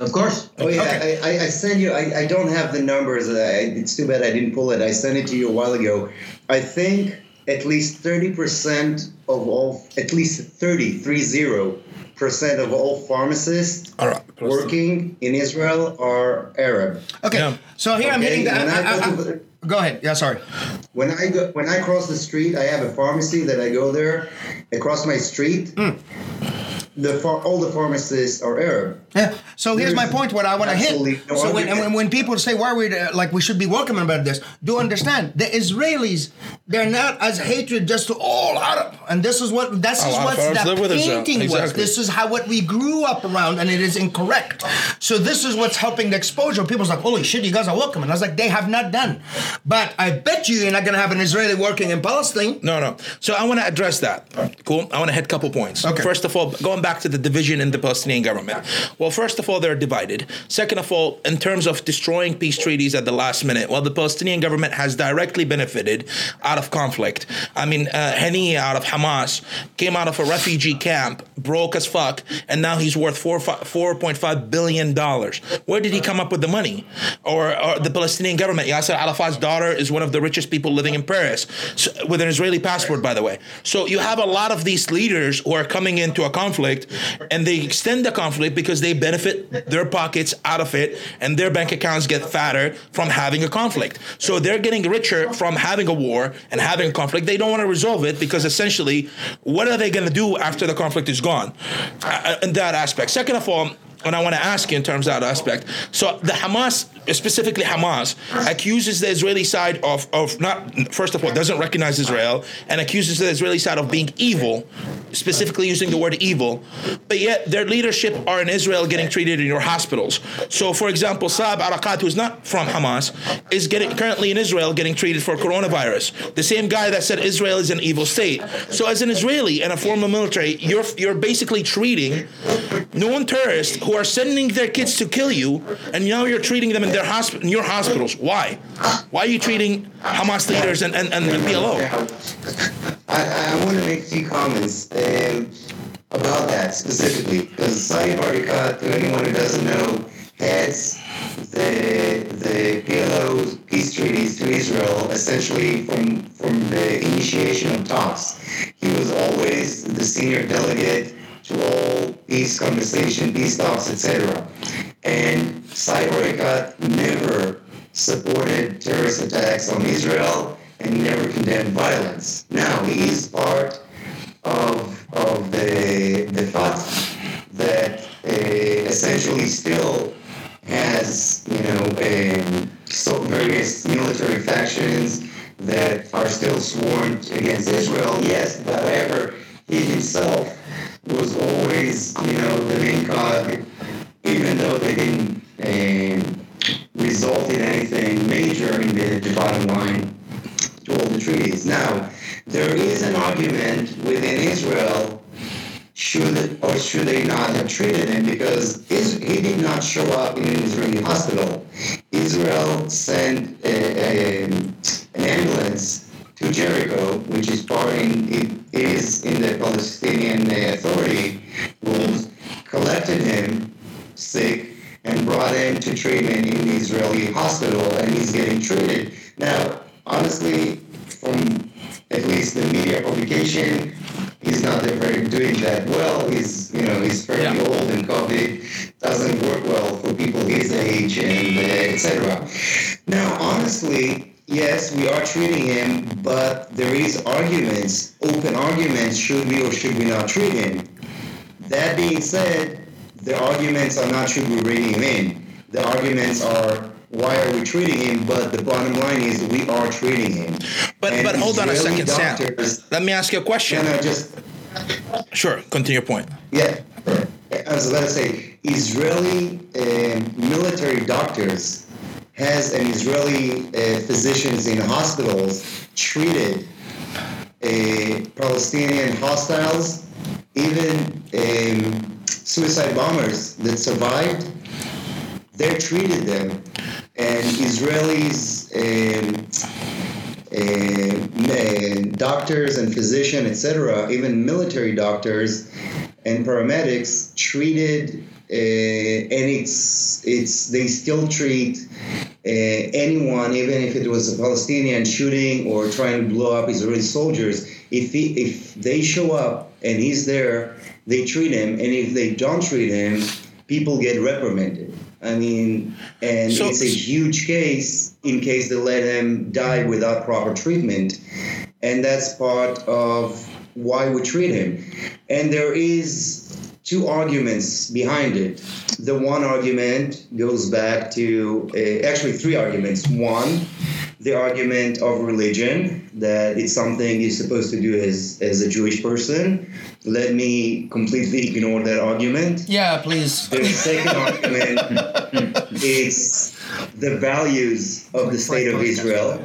Of course. Oh yeah, okay. I, I, I sent you, I, I don't have the numbers, I, it's too bad I didn't pull it, I sent it to you a while ago. I think at least thirty percent of all, at least thirty, three zero percent of all pharmacists Arab. working in Israel are Arab. Okay, yeah. so here okay. I'm hitting the... I, I, I, go, to, I, go ahead, yeah, sorry. When I, go, when I cross the street, I have a pharmacy that I go there, across my street. Mm. The far, all the pharmacists are Arab. Yeah. So here's There's my point. What I want to hit. No so when, and when people say why we like we should be welcoming about this, do understand the Israelis. They're not as hatred just to all Arab. And this is what this oh, is what's the painting exactly. was. This is how what we grew up around, and it is incorrect. So this is what's helping the exposure. People's like, holy shit, you guys are welcoming. I was like, they have not done. But I bet you you're not going to have an Israeli working in Palestine. No, no. So I want to address that. Cool. I want to hit a couple points. Okay. First of all, going back to the division in the Palestinian government. Well, first of all, they're divided. Second of all, in terms of destroying peace treaties at the last minute, well, the Palestinian government has directly benefited out of conflict. I mean, uh, Haniyeh out of Hamas came out of a refugee camp, broke as fuck, and now he's worth four, four point five billion dollars. Where did he come up with the money? Or, or the Palestinian government, Yasser Arafat's daughter is one of the richest people living in Paris, so, with an Israeli passport, by the way. So you have a lot of these leaders who are coming into a conflict, and they extend the conflict because they benefit their pockets out of it, and their bank accounts get fatter from having a conflict. So they're getting richer from having a war and having a conflict. They don't want to resolve it because essentially, what are they going to do after the conflict is gone? Uh, in that aspect. Second of all, and I want to ask you in terms of that aspect. So the Hamas, specifically Hamas, accuses the Israeli side of, of not, first of all, doesn't recognize Israel and accuses the Israeli side of being evil, specifically using the word evil. But yet their leadership are in Israel getting treated in your hospitals. So, for example, Saeb Erekat, who's not from Hamas, is getting currently in Israel getting treated for coronavirus. The same guy that said Israel is an evil state. So as an Israeli and a former military, you're, you're basically treating known terrorists who are sending their kids to kill you, and now you're treating them in their hosp- in your hospitals. Why? Why are you treating Hamas leaders and, and, and P L O? I, I want to make a few comments um, about that specifically, because Saeb Erekat, to anyone who doesn't know, heads the the P L O peace treaties to Israel essentially from from the initiation of talks. He was always the senior delegate to all peace conversation, peace talks, et cetera. And Saeb Erekat never supported terrorist attacks on Israel and never condemned violence. Now he is part of of the the Fatah that uh, essentially still has you know um, so various military factions that are still sworn against Israel. Yes, but however, he himself was always, you know, the main cog, even though they didn't um, result in anything major in the, the bottom line to all the treaties. Now, there is an argument within Israel, should it or should they not have treated him, because he did not show up in an Israeli hospital. Israel sent a, a, an ambulance to Jericho, which is part in, it is in the Palestinian Authority rules, collected him sick and brought him to treatment in the Israeli hospital, and he's getting treated. Now, honestly, from at least the media publication, he's not very doing that well. He's, you know, he's fairly yeah. old, and COVID doesn't work well for people his age, and uh, et cetera. Now, honestly, yes, we are treating him, but there is arguments, open arguments, should we or should we not treat him? That being said, the arguments are not should we bring him in. The arguments are why are we treating him, but the bottom line is we are treating him. But and but hold on Israeli a second, doctors, Sam. Let me ask you a question. No, no, just... Sure, continue your point. Yeah. As I say, Israeli uh, military doctors has an Israeli uh, physicians in hospitals treated uh, Palestinian hostiles, even um, suicide bombers that survived. They treated them, and Israelis, um, uh, doctors and physicians, et cetera, even military doctors and paramedics treated, uh, and it's it's they still treat uh, anyone, even if it was a Palestinian shooting or trying to blow up Israeli soldiers. If he, if they show up and he's there, they treat him, and if they don't treat him, people get reprimanded. I mean, and so, it's a huge case in case they let him die without proper treatment. And that's part of why we treat him. And there is two arguments behind it. The one argument goes back to, uh, actually three arguments. One, the argument of religion, that it's something you're supposed to do as, as a Jewish person. Let me completely ignore that argument. Yeah, please. The second argument is the values of the state of Israel.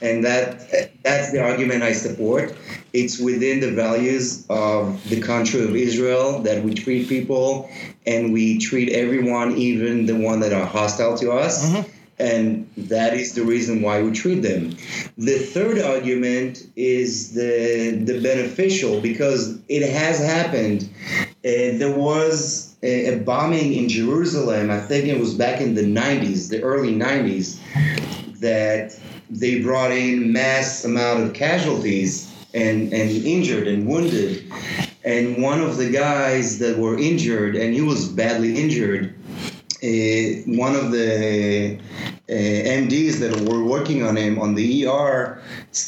And that that's the argument I support. It's within the values of the country of Israel that we treat people, and we treat everyone, even the one that are hostile to us. Mm-hmm. And that is the reason why we treat them. The third argument is the the beneficial, because it has happened. Uh, there was a, a bombing in Jerusalem, I think it was back in the nineties, the early nineties, that they brought in mass amount of casualties and, and injured and wounded. And one of the guys that were injured, and he was badly injured, Uh, one of the uh, M Ds that were working on him on the E R,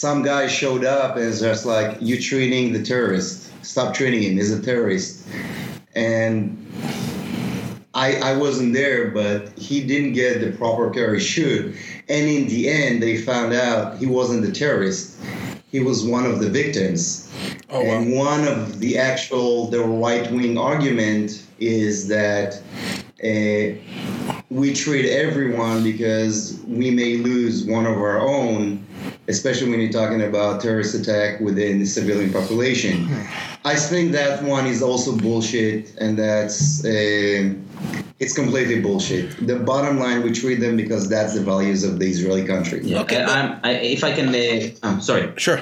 some guy showed up and was just like, "You're treating the terrorist. Stop treating him. He's a terrorist." And I, I wasn't there, but he didn't get the proper care he should. And in the end, they found out he wasn't the terrorist. He was one of the victims. Oh, wow. And one of the actual the right-wing argument is that Uh, we treat everyone because we may lose one of our own, especially when you're talking about terrorist attack within the civilian population. I think that one is also bullshit, and that's uh, it's completely bullshit. The bottom line, we treat them because that's the values of the Israeli country. Yeah. Okay, and I'm, I, if I can, uh, I'm sorry. Sure.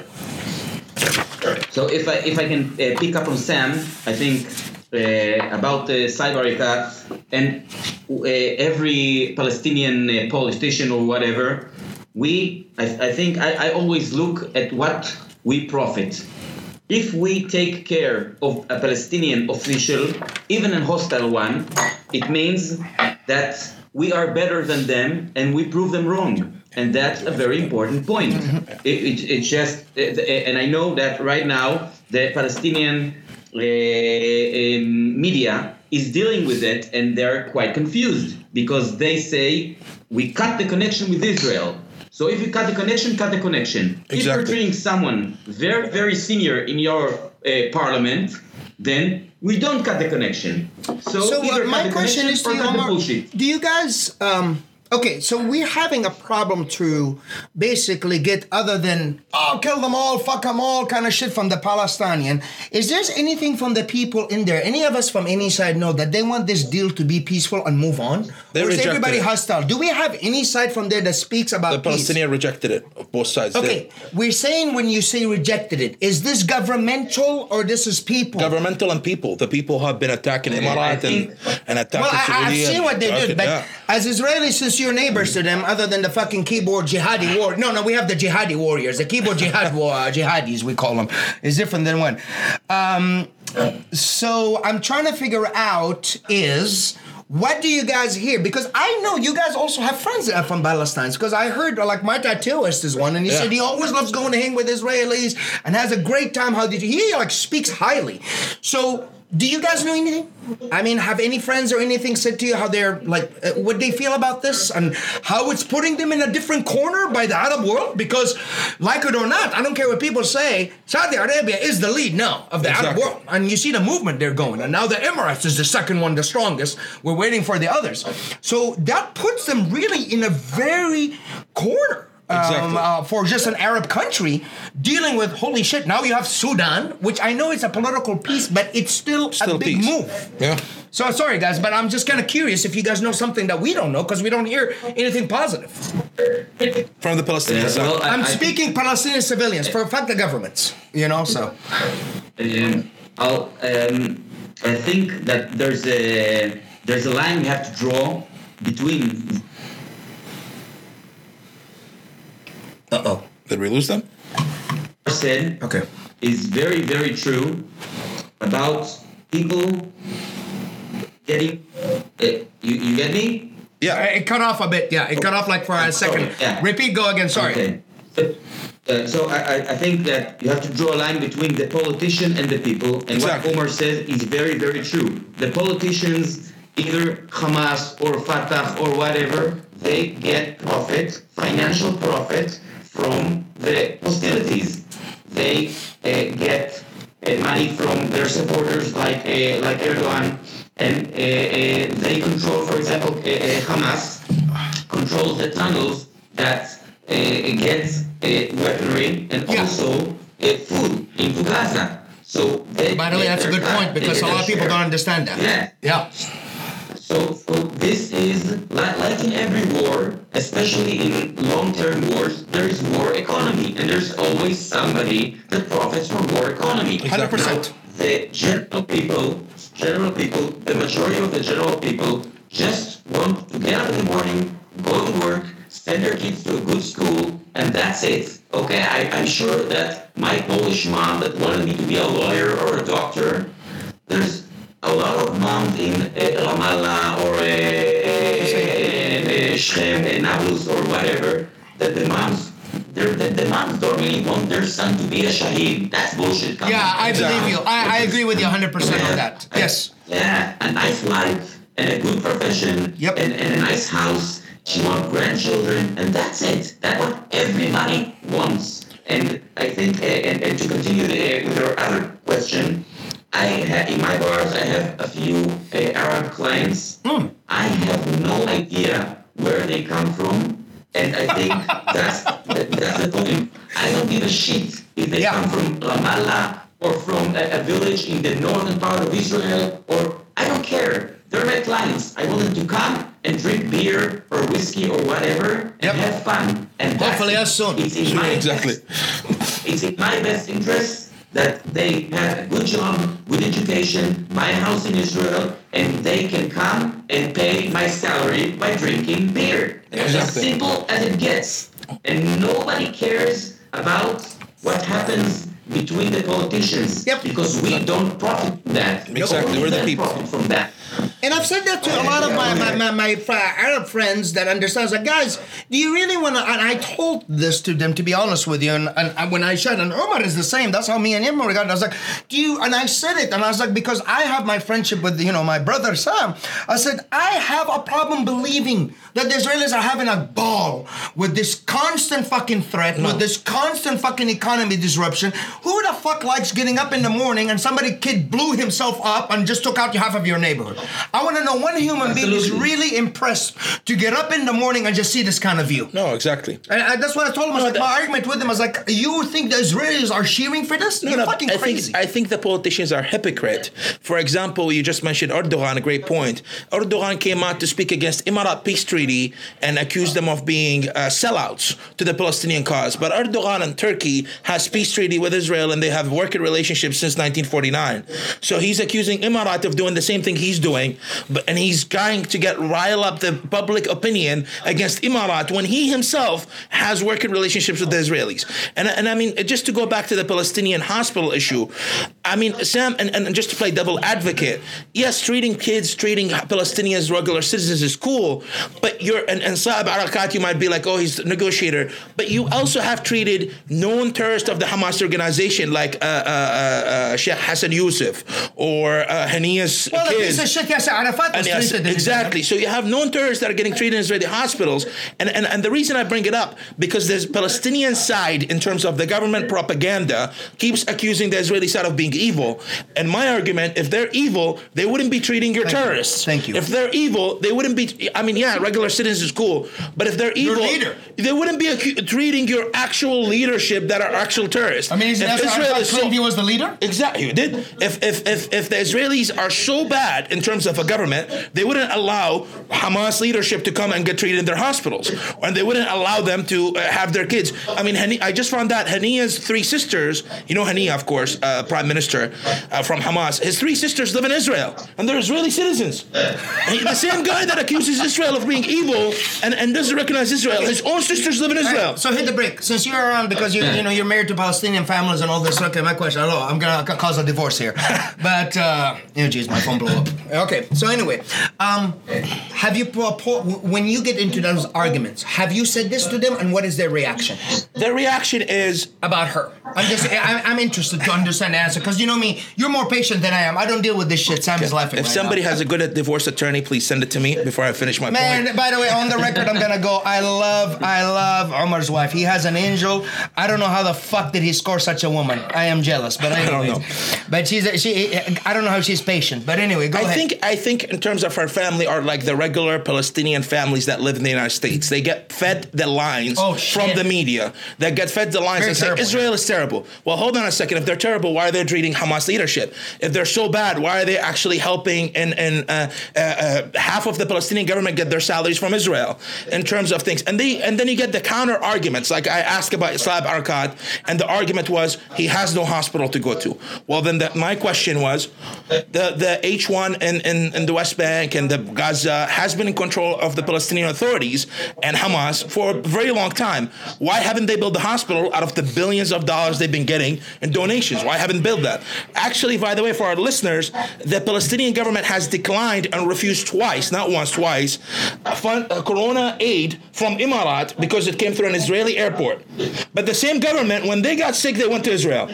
So if I if I can uh, pick up on Sam, I think. Uh, about uh, Saeb Erekat, and uh, every Palestinian uh, politician or whatever, we, I, I think, I, I always look at what we profit. If we take care of a Palestinian official, even a hostile one, it means that we are better than them and we prove them wrong. And that's a very important point. It, it, it just, and I know that right now the Palestinian Uh, um, media is dealing with it, and they're quite confused because they say we cut the connection with Israel. So if you cut the connection, cut the connection. Exactly. If you're treating someone very, very senior in your uh, parliament, then we don't cut the connection. So, so either uh, my cut question the is to you, Omar, do you guys? Um, okay, so we're having a problem to basically get other than, oh, kill them all, fuck them all kind of shit from the Palestinian. Is there anything from the people in there, any of us from any side know that they want this deal to be peaceful and move on? They or is everybody it. hostile? Do we have any side from there that speaks about peace? The Palestinian peace? Rejected it, both sides. Okay, there. We're saying when you say rejected it, is this governmental or this is people? Governmental and people. The people have been attacking Emirates think, and, and attacking Well, I, I've seen what they did, but yeah. as Israelis, since your neighbors to them, other than the fucking keyboard jihadi war. No, no, we have the jihadi warriors, the keyboard jihad war, jihadis, we call them. It's different than one. Um, so I'm trying to figure out is What do you guys hear? Because I know you guys also have friends that are from Palestine. Because I heard, like, my tattooist is one, and he yeah. said he always loves going to hang with Israelis and has a great time. How did you, he, like, speaks highly. So do you guys know anything? I mean, have any friends or anything said to you how they're, like, uh, what they feel about this and how it's putting them in a different corner by the Arab world? Because, like it or not, I don't care what people say, Saudi Arabia is the lead now of the exactly. Arab world. And you see the movement they're going. And now the Emirates is the second one, the strongest. We're waiting for the others. So that puts them really in a very corner. Exactly. Um, uh, for just an Arab country dealing with, holy shit, now you have Sudan, which I know is a political peace, but it's still, still a big peace. move. Yeah. So sorry, guys, but I'm just kind of curious if you guys know something that we don't know, because we don't hear anything positive. From the Palestinian yeah, side. Well, I'm I, speaking I, Palestinian civilians, for fact the governments, you know, so. Um, I'll, um, I think that there's a, there's a line we have to draw between... Uh-oh. Did we lose them? Said okay. is very, very true about people getting... Uh, you, you get me? Yeah, it cut off a bit. Yeah, it cut off like for a second. Yeah. Repeat, go again. Sorry. Okay. But, uh, so I, I think that you have to draw a line between the politician and the people. And exactly. what Omar says is very, very true. The politicians, either Hamas or Fatah or whatever, they get profit, financial profit, from the hostilities. They uh, get uh, money from their supporters like uh, like Erdogan, and uh, uh, they control, for example, uh, uh, Hamas controls the tunnels that uh, gets uh, weaponry and yeah. also uh, food into Gaza. So they by the way, that's a good point, because a lot of people share. don't understand that. Yeah. yeah. So, so this is, like, like in every war, especially in long-term wars, there is war economy, and there's always somebody that profits from war economy. Exactly. one hundred percent. Now, the general people, general people, the majority of the general people just want to get up in the morning, go to work, send their kids to a good school, and that's it. Okay, I, I'm sure that my Polish mom that wanted me to be a lawyer or a doctor, there's a lot of moms in uh, Ramallah or uh, uh, Shechem, uh, Nablus or whatever, that the moms, the, the moms don't really want their son to be a Shahid. That's bullshit. Come yeah, I believe you. I, I agree with you one hundred percent yeah, on that. Yes. I, yeah, a nice life and a good profession yep. and, and a nice house. She wants grandchildren, and that's it. That's what everybody wants. And I think, uh, and, and to continue the, with your other question, I have, in my bars, I have a few uh, Arab clients. Mm. I have no idea where they come from, and I think that's that, that's the point. I don't give a shit if they yeah. come from Ramallah or from a, a village in the northern part of Israel, or I don't care. They're my clients. I want them to come and drink beer or whiskey or whatever and yep. have fun. And hopefully as soon. It's in my exactly. best, it's in my best interest that they have a good job, good education, my house in Israel, and they can come and pay my salary by drinking beer. It's as simple as it gets. And nobody cares about what happens between the politicians yep. because we exactly. don't profit from that. Exactly, we're the people. Profit from that. And I've said that to a lot of my, my, my, my, my Arab friends that understand. Like, guys, do you really want to... And I told this to them, to be honest with you. And, and when I said, and Omar is the same. That's how me and him were. I was like, do you... And I said it. And I was like, because I have my friendship with, you know, my brother Sam. I said, I have a problem believing that the Israelis are having a ball with this constant fucking threat, no. with this constant fucking economy disruption. Who the fuck likes getting up in the morning and somebody kid blew himself up and just took out half of your neighborhood? I want to know one human Absolutely. being is really impressed to get up in the morning and just see this kind of view. No, exactly. And I, that's what I told him. I was no, like, that, my argument with him was like, you think the Israelis are cheering for this? You're no, no, fucking I crazy. Think, I think the politicians are hypocrite. For example, you just mentioned Erdogan, a great point. Erdogan came out to speak against Emirate peace treaty and accused them of being uh, sellouts to the Palestinian cause. But Erdogan and Turkey has peace treaty with Israel and they have working relationships since nineteen forty-nine. So he's accusing Emirate of doing the same thing he's doing. But, and he's trying to get rile up the public opinion against Emirat when he himself has working relationships with the Israelis. And, and I mean, just to go back to the Palestinian hospital issue, I mean, Sam, and, and just to play double advocate, yes, treating kids, treating Palestinians, regular citizens is cool, but you're, and, and Saeb Erekat, you might be like, oh, he's a negotiator, but you also have treated known terrorists of the Hamas organization like uh, uh, uh, Sheikh Hassan Youssef or uh, Haniyeh's well, kids. Well, Sheikh Yasser Arafat was yes, treated. Exactly. In so you have known terrorists that are getting treated in Israeli hospitals, and, and, and the reason I bring it up, because the Palestinian side, in terms of the government propaganda, keeps accusing the Israeli side of being evil, and my argument, if they're evil, they wouldn't be treating your Thank terrorists. You. Thank you. If they're evil, they wouldn't be, I mean, yeah, regular citizens is cool, but if they're evil, they wouldn't be acu- treating your actual leadership that are actual terrorists. I mean, isn't Israel so, he was the leader? Exactly. He did. If, if, if, if the Israelis are so bad in terms of a government, they wouldn't allow Hamas leadership to come and get treated in their hospitals, and they wouldn't allow them to uh, have their kids. I mean, Hani- I just found out Haniyeh's three sisters, you know Haniyeh, of course, uh, prime minister uh, from Hamas, his three sisters live in Israel, and they're Israeli citizens. He, the same guy that accuses Israel of being evil and, and doesn't recognize Israel, his own sisters live in Israel. Right, so hit the break. Since you're around, because you you know you're married to Palestinian families and all this. Okay, my question. Hello, I'm gonna cause a divorce here, but uh, oh geez, my phone blew up. Okay, so anyway, um, have you when you get into those arguments, have you said this to them, and what is their reaction? Their reaction is about her. I'm just I'm, I'm interested to understand the answer, because you know me, you're more patient than I am. I don't deal with this shit. Sam okay. is laughing. If right somebody now. has a good divorce attorney, please send it to me before I finish my man, point. Man, by the way, on the record, I'm gonna go. I love I love Omar's wife. He has an angel. I don't know how the fuck did he score such a woman. I am jealous, but anyways, I don't know. But she's a, she. I don't know how she's patient. But anyway, go I ahead. I think I think in terms of her family are like the regular Palestinian families that live in the United States. They get fed the lines oh, from the media. They get fed the lines and say Israel is terrible. Well, hold on a second. If they're terrible, why are they treating Hamas leadership? If they're so bad, why are they actually helping? And and uh, uh, uh, half of the Palestinian government get their salaries from Israel in terms of things. And they and then you get the counter arguments. Like I asked about Saeb Erekat, and the argument was he has no hospital to go to. Well, then the, my question was, the, the H one in, in, in the West Bank and the Gaza has been in control of the Palestinian authorities and Hamas for a very long time. Why haven't they built the hospital out of the billions of dollars they've been getting in donations? Why haven't they built that? Actually, by the way, for our listeners, the Palestinian government has declined and refused twice, not once, twice, fund, uh, Corona aid from Emirat because it came through an Israeli airport. But the same government, when they got sick, they went to Israel.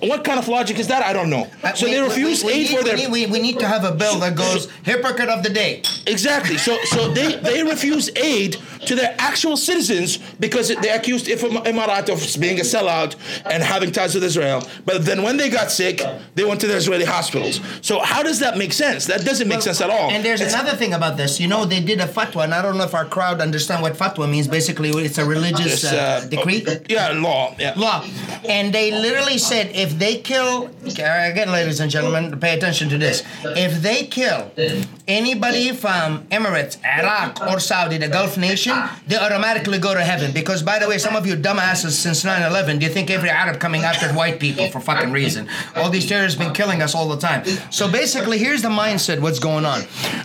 What kind of logic is that? I don't know. Uh, so we, they refuse we, we, we aid need, for their... We need, we, we need to have a bill that goes, hypocrite of the day. Exactly. So so they, they refuse aid to their actual citizens because they accused Emirat of being a sellout and having ties with Israel. But then when they got sick, they went to the Israeli hospitals. So how does that make sense? That doesn't make well, sense at all. And there's it's, another thing about this. You know, they did a fatwa, and I don't know if our crowd understand what fatwa means. Basically, it's a religious uh, uh, decree. Uh, yeah, law. Yeah. Law. And they literally said, if they kill, again, ladies and gentlemen, pay attention to this. If they kill anybody from Emirates, Iraq, or Saudi, the Gulf nation, they automatically go to heaven. Because, by the way, some of you dumbasses since nine eleven, do you think every Arab coming after white people for fucking reason? All these terrorists been killing us all the time. So basically, here's the mindset, what's going on.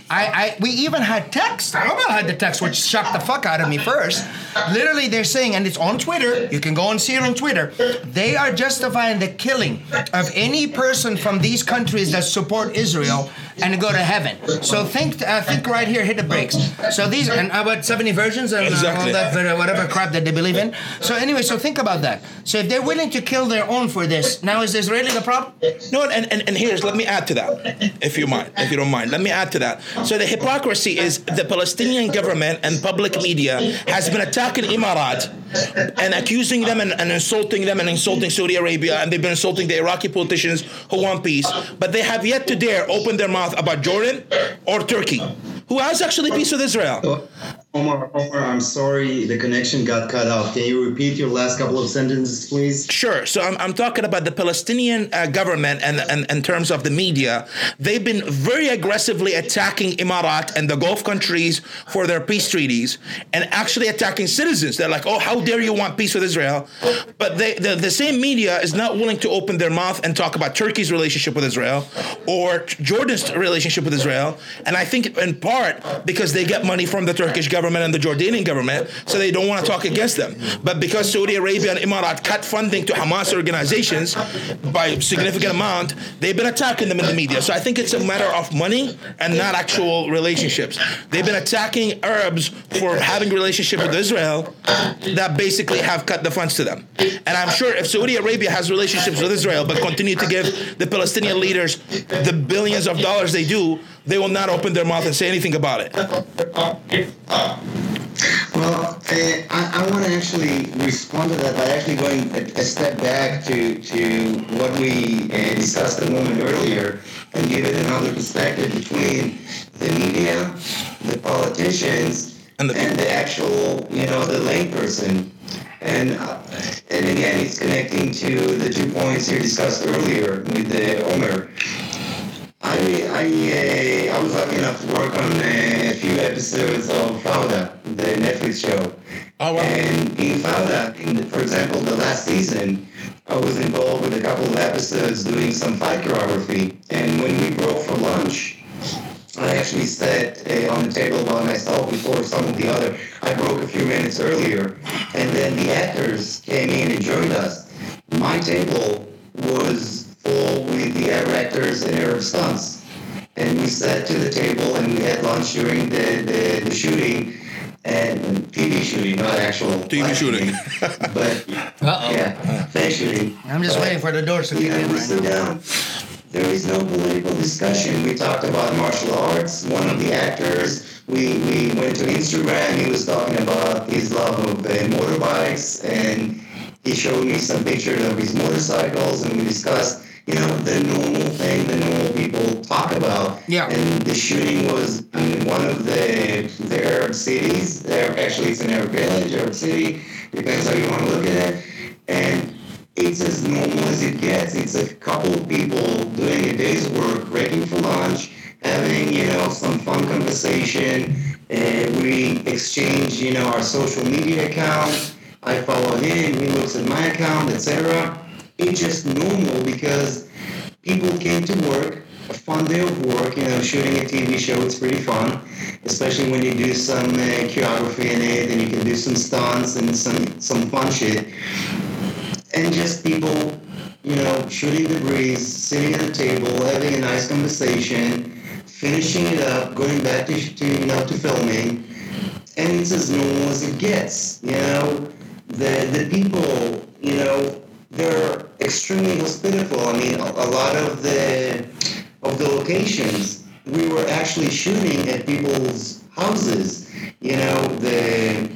I, I we even had text. I had the text, which shocked the fuck out of me first. Literally, they're saying, and it's on Twitter. You can go and see it on Twitter. They are justifying the killing of any person from these countries that support Israel and go to heaven. So think, uh, think right here, hit the brakes. So these, and about seventy versions and exactly. all that, whatever crap that they believe in. So anyway, so think about that. So if they're willing to kill their own for this, now is this really the problem? No, and, and, and here's, let me add to that, if you mind, if you don't mind, let me add to that. So the hypocrisy is the Palestinian government and public media has been attacking Emirat and accusing them and, and insulting them and insulting Saudi Arabia, and they've been insulting the Iraqi politicians who want peace, but they have yet to dare open their mouth about Jordan or Turkey, who has actually peace with Israel. Omar, Omar, I'm sorry, the connection got cut off. Can you repeat your last couple of sentences, please? Sure. So I'm, I'm talking about the Palestinian uh, government and, and in terms of the media. They've been very aggressively attacking Emirat and the Gulf countries for their peace treaties and actually attacking citizens. They're like, oh, how dare you want peace with Israel? But they, the, the same media is not willing to open their mouth and talk about Turkey's relationship with Israel or Jordan's relationship with Israel. And I think in part because they get money from the Turkish government and the Jordanian government, so they don't want to talk against them. But because Saudi Arabia and Emirat cut funding to Hamas organizations by a significant amount, they've been attacking them in the media. So I think it's a matter of money and not actual relationships. They've been attacking Arabs for having a relationship with Israel that basically have cut the funds to them. And I'm sure if Saudi Arabia has relationships with Israel but continue to give the Palestinian leaders the billions of dollars they do, they will not open their mouth and say anything about it. Well, uh, I, I want to actually respond to that by actually going a, a step back to, to what we uh, discussed a moment earlier and give it another perspective between the media, the politicians, and the, and the actual, you know, the layperson. And uh, and again, it's connecting to the two points you discussed earlier with the Omer. I I, uh, I was lucky enough to work on uh, a few episodes of Fauda, the Netflix show. Oh, wow. And in Fauda, in, for example, the last season, I was involved with a couple of episodes doing some fight choreography. And when we broke for lunch, I actually sat uh, on the table by myself before some of the other. I broke a few minutes earlier. And then the actors came in and joined us. My table was full with the Arab actors and Arab stunts. And we sat to the table and we had lunch during the, the, the shooting, and T V shooting, not actual T V shooting. But Uh-oh. yeah, they shooting. I'm just but, waiting for the doors to yeah, we sit down. There is no political discussion. We talked about martial arts. One of the actors, we, we went to Instagram. He was talking about his love of uh, motorbikes, and he showed me some pictures of his motorcycles, and we discussed, you know, the normal thing the normal people talk about. Yeah. And the shooting was in one of the, the Arab cities. There, actually, it's an Arab village, Arab city. Depends how you want to look at it. And it's as normal as it gets. It's a couple of people doing a day's work, breaking for lunch, having, you know, some fun conversation. And we exchange, you know, our social media accounts. I follow him. He looks at my account, et cetera. It's just normal because people came to work, a fun day of work, you know, shooting a T V show, it's pretty fun, especially when you do some uh, choreography in it and you can do some stunts and some, some fun shit. And just people, you know, shooting the breeze, sitting at the table, having a nice conversation, finishing it up, going back to, to you know, to filming. And it's as normal as it gets, you know. The, the people, you know, they're extremely hospitable. I mean, a, a lot of the of the locations, we were actually shooting at people's houses. You know, the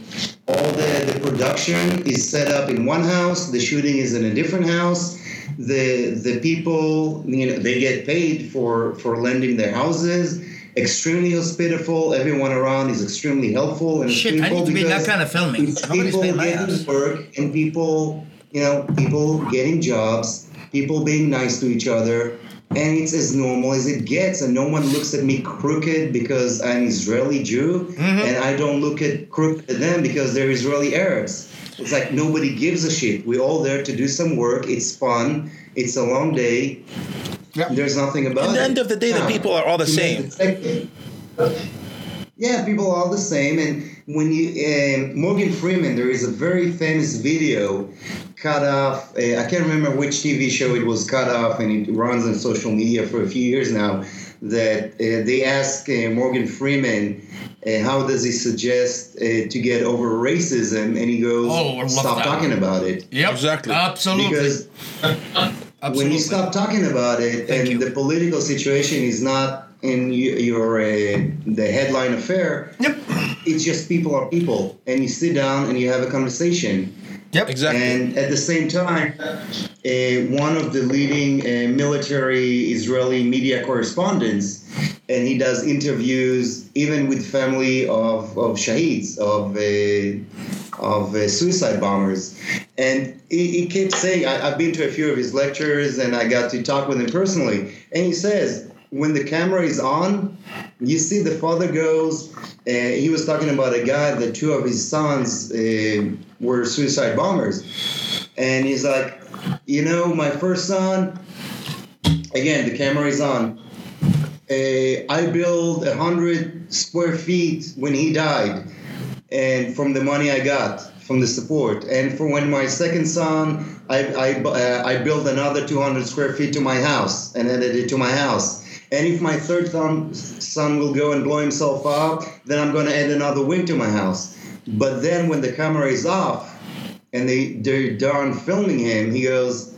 all the, the production is set up in one house. The shooting is in a different house. The the people, you know, they get paid for, for lending their houses. Extremely hospitable. Everyone around is extremely helpful. And shit, I need to be in that kind of filming. People getting work and people. You know, people getting jobs, people being nice to each other, and it's as normal as it gets. And no one looks at me crooked because I'm Israeli Jew, mm-hmm. and I don't look at crooked at them because they're Israeli Arabs. It's like nobody gives a shit. We're all there to do some work. It's fun. It's a long day. Yep. There's nothing about it. At the end it. of the day, the um, people are all the same. Yeah, people are all the same. And when you, uh, Morgan Freeman, there is a very famous video cut off. Uh, I can't remember which T V show it was cut off, and it runs on social media for a few years now. That uh, they ask uh, Morgan Freeman, uh, how does he suggest uh, to get over racism? And he goes, oh, stop talking about it. Yep, exactly. Absolutely. Because Absolutely. when you stop talking about it, Thank and you. the political situation is not in your uh, the headline affair, yep. it's just people are people, and you sit down and you have a conversation. Yep, exactly. And at the same time, uh, one of the leading uh, military Israeli media correspondents and he does interviews even with family of, of Shahids, of uh, of uh, suicide bombers. And he, he keeps saying, I, I've been to a few of his lectures and I got to talk with him personally. And he says, when the camera is on, you see the father goes, uh, he was talking about a guy that two of his sons uh, were suicide bombers. And he's like, you know, my first son, again, the camera is on. Uh, I built a hundred square feet when he died, and from the money I got from the support. And for when my second son, I I, uh, I built another two hundred square feet to my house and added it to my house. And if my third son, son will go and blow himself up, then I'm going to add another wing to my house. But then when the camera is off and they, they're done filming him, he goes,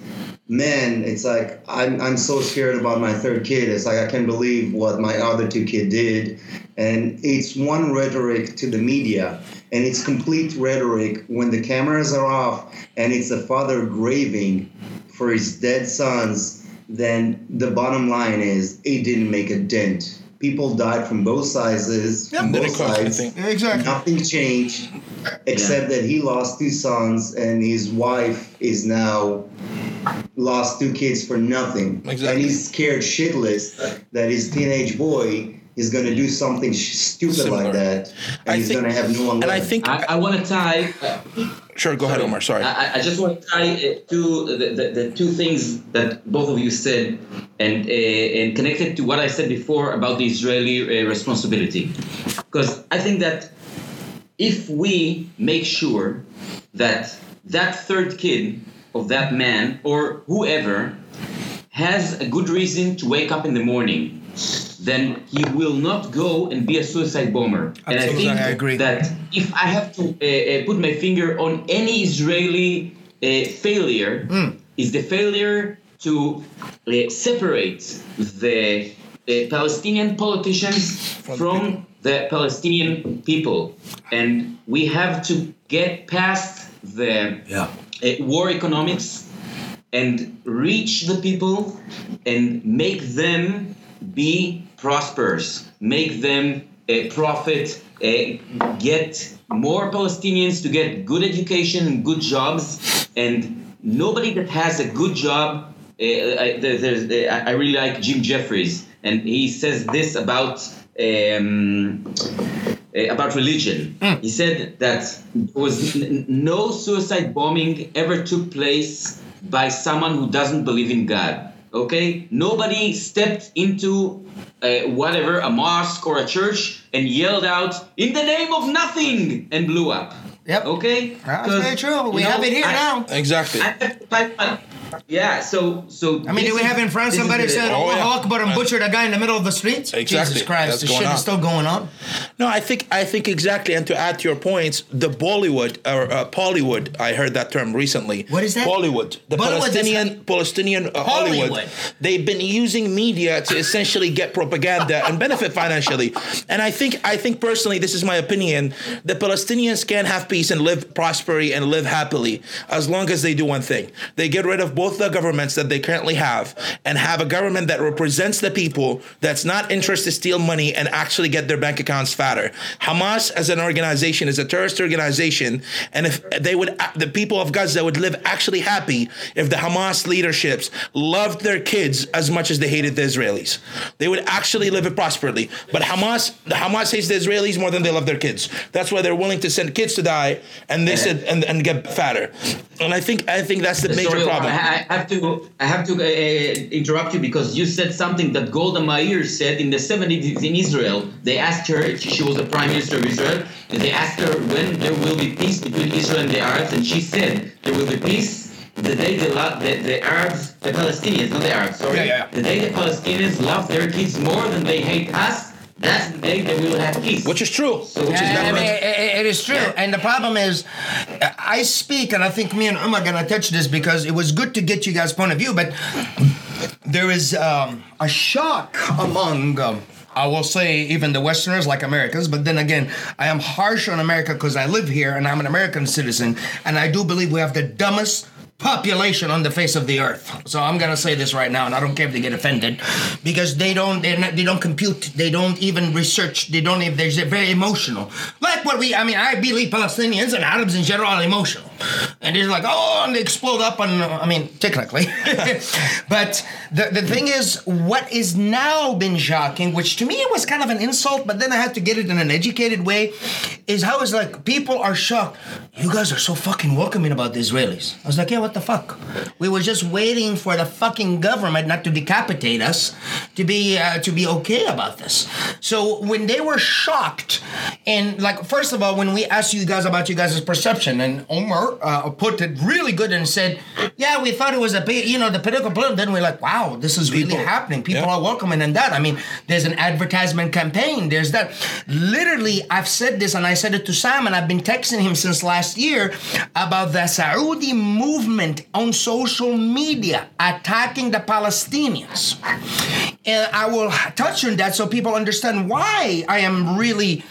man, it's like, I'm I'm so scared about my third kid. It's like, I can't believe what my other two kids did. And it's one rhetoric to the media, and it's complete rhetoric when the cameras are off and it's a father grieving for his dead sons. Then the bottom line is, it didn't make a dent. People died from both sizes, yep, from both sides. Exactly. Nothing changed, except yeah. that he lost two sons and his wife is now... lost two kids for nothing. Exactly. And he's scared shitless that his teenage boy is going to do something sh- stupid Similar. like that. And I he's going to have no one and left. I think I, I want to tie... Uh, sure, go sorry. ahead, Omar. Sorry. I, I just want to tie it to the, the, the two things that both of you said and, uh, and connected to what I said before about the Israeli uh, responsibility. Because I think that if we make sure that that third kid of that man or whoever has a good reason to wake up in the morning, then he will not go and be a suicide bomber. Absolutely. And I think I agree. that if I have to uh, put my finger on any Israeli uh, failure, mm. is the failure to uh, separate the uh, Palestinian politicians from, from the Palestinian people. And we have to get past the... Yeah. Uh, war economics and reach the people and make them be prosperous, make them uh, profit, uh, get more Palestinians to get good education and good jobs. And nobody that has a good job, uh, I, there's, uh, I really like Jim Jeffries, and he says this about um, about religion. Mm. He said that there was n- no suicide bombing ever took place by someone who doesn't believe in God. Okay? Nobody stepped into uh, whatever, a mosque or a church and yelled out, in the name of nothing, and blew up. Yep. Okay? That's very true. We know, have it here I, now. Exactly. I, I, I, Yeah, so... so I mean, do we have in France somebody who said, oh, Hulk, but I butchered a guy in the middle of the street? Exactly. Jesus Christ, the shit is still going on. No, I think I think exactly, and to add to your points, the Bollywood, or uh, Pollywood, I heard that term recently. What is that? Bollywood. The Bollywood Palestinian, Palestinian uh, Hollywood. They've been using media to essentially get propaganda and benefit financially. And I think, I think personally, this is my opinion, the Palestinians can have peace and live prosperity and live happily as long as they do one thing. They get rid of both the governments that they currently have and have a government that represents the people, that's not interested to steal money and actually get their bank accounts fatter. Hamas as an organization is a terrorist organization, and if they would, the people of Gaza would live actually happy if the Hamas leaderships loved their kids as much as they hated the Israelis. They would actually live it prosperously. But Hamas, the Hamas hates the Israelis more than they love their kids. That's why they're willing to send kids to die and they said and, and get fatter. And I think I think that's the major Sorry, problem. I have to I have to uh, interrupt you because you said something that Golda Meir said in the seventies in Israel. They asked her, she was the prime minister of Israel, and they asked her when there will be peace between Israel and the Arabs, and she said there will be peace the day the, the, the Arabs, the Palestinians, not the Arabs, sorry, yeah, yeah, yeah. the day the Palestinians love their kids more than they hate us, that's the day that we will have peace. Which is true. So, which is I mean, it, it is true. Yeah. And the problem is, I speak, and I think me and Omar are going to touch this because it was good to get you guys' point of view, but there is um, a shock among... Um, I will say even the Westerners like Americans, but then again, I am harsh on America because I live here and I'm an American citizen, and I do believe we have the dumbest population on the face of the earth. So I'm gonna say this right now, and I don't care if they get offended, because they don't not, they don't compute, they don't even research, they don't even, they're very emotional. Like what we, I mean, I believe Palestinians and Arabs in general are emotional. And they're like, oh, and they explode up on, I mean, technically. But the, the thing is, what is now been shocking, which to me it was kind of an insult, but then I had to get it in an educated way, is how it's like, people are shocked. You guys are so fucking welcoming about the Israelis. I was like, yeah, what the fuck? We were just waiting for the fucking government not to decapitate us, to be uh, to be okay about this. So when they were shocked, and like, first of all, when we asked you guys about you guys' perception, and Omar uh, put it really good and said, yeah, we thought it was a, you know, the political problem. Then we're like, wow, this is people. really happening. People yeah. are welcoming and that. I mean, there's an advertisement campaign. There's that. Literally, I've said this, and I said it to Simon. I've been texting him since last year about the Saudi movement on social media attacking the Palestinians. And I will touch on that so people understand why I am really...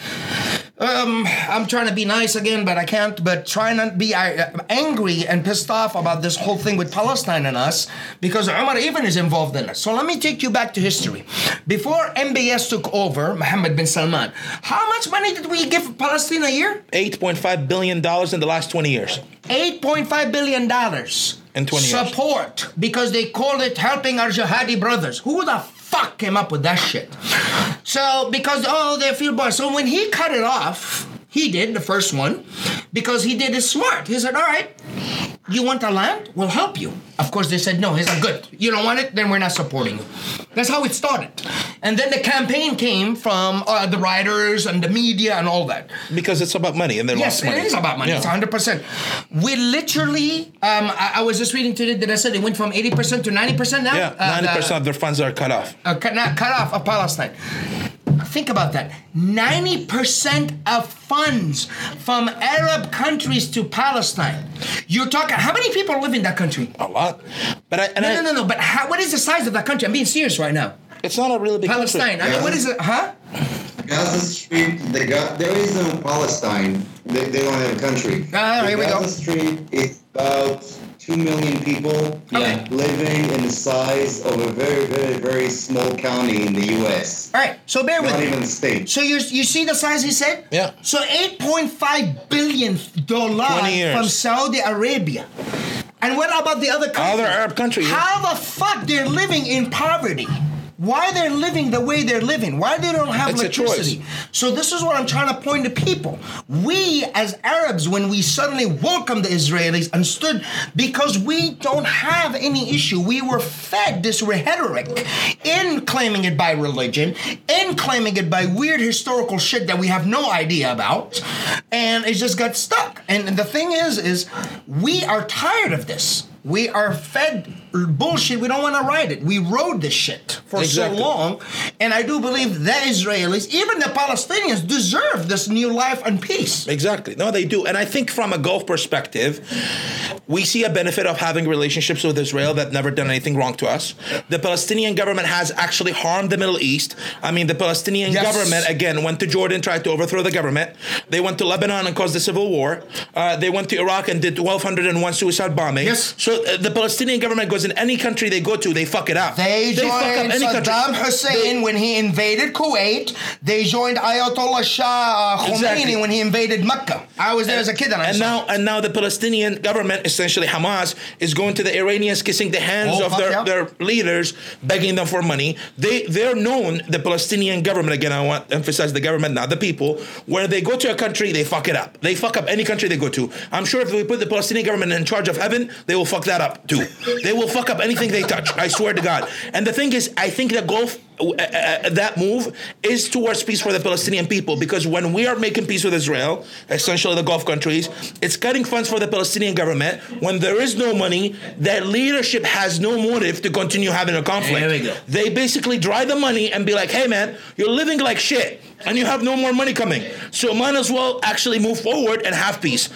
Um, I'm trying to be nice again, but I can't, but try not to be uh, angry and pissed off about this whole thing with Palestine and us, because Omar even is involved in it. So let me take you back to history. Before M B S took over, Mohammed bin Salman, how much money did we give Palestine a year? eight point five billion dollars in the last twenty years. eight point five billion dollars. In twenty years. Support, because they called it helping our jihadi brothers. Who the fuck came up with that shit? So, because, oh, they feel bad. So when he cut it off, he did, the first one, because he did it smart. He said, all right, you want the land? We'll help you. Of course, they said, no, he said, good. You don't want it? Then we're not supporting you. That's how it started. And then the campaign came from uh, the writers and the media and all that. Because it's about money, and they yes, lost money. Yes, it is about money. Yeah. It's one hundred percent. We literally, um, I, I was just reading today that I said it went from eighty percent to ninety percent now. Yeah, ninety percent uh, the, of their funds are cut off. Uh, cut, not cut off of Palestine. Think about that. ninety percent of funds from Arab countries to Palestine. You're talking, how many people live in that country? A lot. But I, and no, I, no, no, no. But how, what is the size of that country? I'm being serious right now. It's not a really big Palestine. Country. Palestine. I mean, what is it? Huh? Gaza Strip. The Ga- there is no Palestine. They, they don't have a country. Ah, here we go. Gaza Strip is about two million people okay. living in the size of a very, very, very small county in the U S. All right, so bear Not with me. Not even a state. So you you see the size he said? Yeah. So eight point five billion dollars from Saudi Arabia. And what about the other countries? Other Arab countries. How yeah. the fuck they're living in poverty? Why they're living the way they're living, why they don't have it's electricity. So this is what I'm trying to point to people. We as Arabs, when we suddenly welcomed the Israelis and stood, because we don't have any issue. We were fed this rhetoric in claiming it by religion, in claiming it by weird historical shit that we have no idea about, and it just got stuck. And the thing is, is we are tired of this. We are fed bullshit. We don't want to ride it. We rode this shit for exactly. so long. And I do believe the Israelis, even the Palestinians, deserve this new life and peace. Exactly. No, they do. And I think from a Gulf perspective, we see a benefit of having relationships with Israel that never done anything wrong to us. The Palestinian government has actually harmed the Middle East. I mean, the Palestinian yes. government, again, went to Jordan, tried to overthrow the government. They went to Lebanon and caused the civil war. Uh, they went to Iraq and did twelve oh one suicide bombings. Yes. So So the Palestinian government goes in any country they go to, they fuck it up. They, they joined fuck up any Saddam country. Hussein they, when he invaded Kuwait. They joined Ayatollah Shah Khomeini exactly. when he invaded Mecca. I was there and, as a kid and I and now, and now the Palestinian government, essentially Hamas, is going to the Iranians, kissing the hands oh, of their, yeah. their leaders, begging them for money. They, they're known, the Palestinian government, again, I want to emphasize the government, not the people, where they go to a country, they fuck it up. They fuck up any country they go to. I'm sure if we put the Palestinian government in charge of heaven, they will fuck that up too. They will fuck up anything they touch. I swear to God. And the thing is, I think the Gulf, uh, uh, that move is towards peace for the Palestinian people, because when we are making peace with Israel, essentially the Gulf countries, it's cutting funds for the Palestinian government. When there is no money, that leadership has no motive to continue having a conflict. There we go. They basically dry the money and be like, hey man, you're living like shit. And you have no more money coming, so might as well actually move forward and have peace.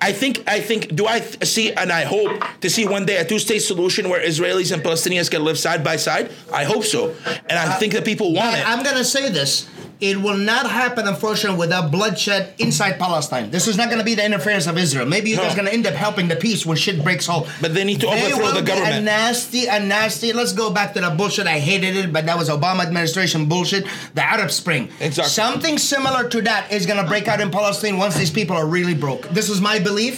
I think, I think, do I th- see, and I hope to see one day a two-state solution where Israelis and Palestinians can live side by side? I hope so, and I uh, think that people want I, it. I'm gonna say this. It will not happen, unfortunately, without bloodshed inside Palestine. This is not going to be the interference of Israel. Maybe you guys are going to end up helping the peace when shit breaks out. But they need to they overthrow the government. They will be a nasty, a nasty. Let's go back to the bullshit. I hated it, but that was Obama administration bullshit. The Arab Spring. Exactly. Something similar to that is going to break out in Palestine once these people are really broke. This is my belief,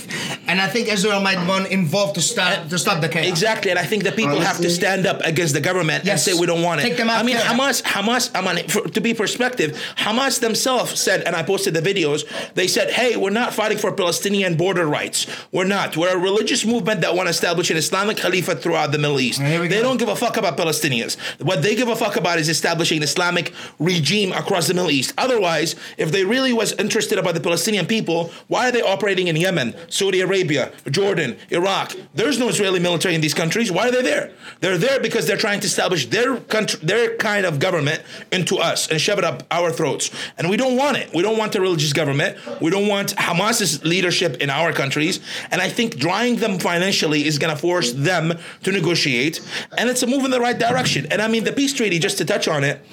and I think Israel might want involved to stop to stop the chaos. Exactly, and I think the people Honestly. have to stand up against the government yes. and say we don't want it. Take them out I mean, Hamas. Hamas. I mean, for, to be perspective. Hamas themselves said, and I posted the videos, they said, hey, we're not fighting for Palestinian border rights. We're not. We're a religious movement that want to establish an Islamic caliphate throughout the Middle East. They go. don't give a fuck about Palestinians. What they give a fuck about is establishing an Islamic regime across the Middle East. Otherwise, if they really was interested about the Palestinian people, why are they operating in Yemen, Saudi Arabia, Jordan, Iraq? There's no Israeli military in these countries. Why are they there? They're there because they're trying to establish their country, their kind of government into us and shove it up our throats, and we don't want it. We don't want a religious government. We don't want Hamas's leadership in our countries, and I think drying them financially is going to force them to negotiate, and it's a move in the right direction. And I mean, the peace treaty, just to touch on it,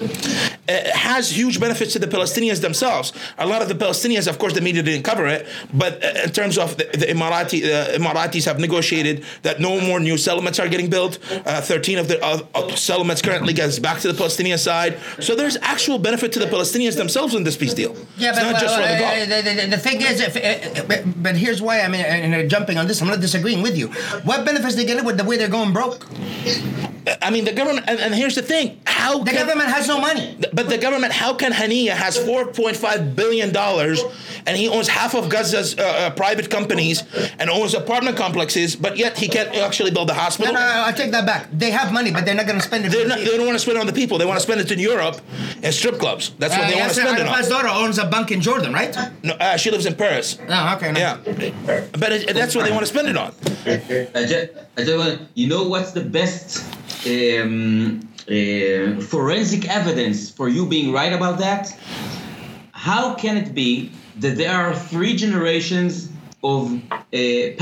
it has huge benefits to the Palestinians themselves. A lot of the Palestinians, of course, the media didn't cover it, but in terms of the, the Emirati, uh, Emiratis have negotiated that no more new settlements are getting built. Uh, thirteen of the uh, uh, settlements currently goes back to the Palestinian side, so there's actual benefit to the Palestinians themselves in this peace deal. Yeah, it's but not well, just uh, the, the, the, the thing is, if, uh, but, but here's why I'm in, in, jumping on this. I'm not disagreeing with you. What benefits they get with the way they're going broke? I mean, the government, and, and here's the thing: how the can, government has no money. But the government, how can Haniyeh has four point five billion dollars, and he owns half of Gaza's uh, uh, private companies and owns apartment complexes, but yet he can't actually build a hospital? No, no, no I take that back. They have money, but they're not going to spend it. They're not, the they don't want to spend it on the people. They want to spend it in Europe and strip clubs. That's uh, what they yes, want to spend it on. Arafat's daughter owns a bank in Jordan, right? No, uh, she lives in Paris. Oh, okay. No. Yeah, but it, that's what they want to spend it on. I just, I just want, you know what's the best um, uh, forensic evidence for you being right about that? How can it be that there are three generations of uh,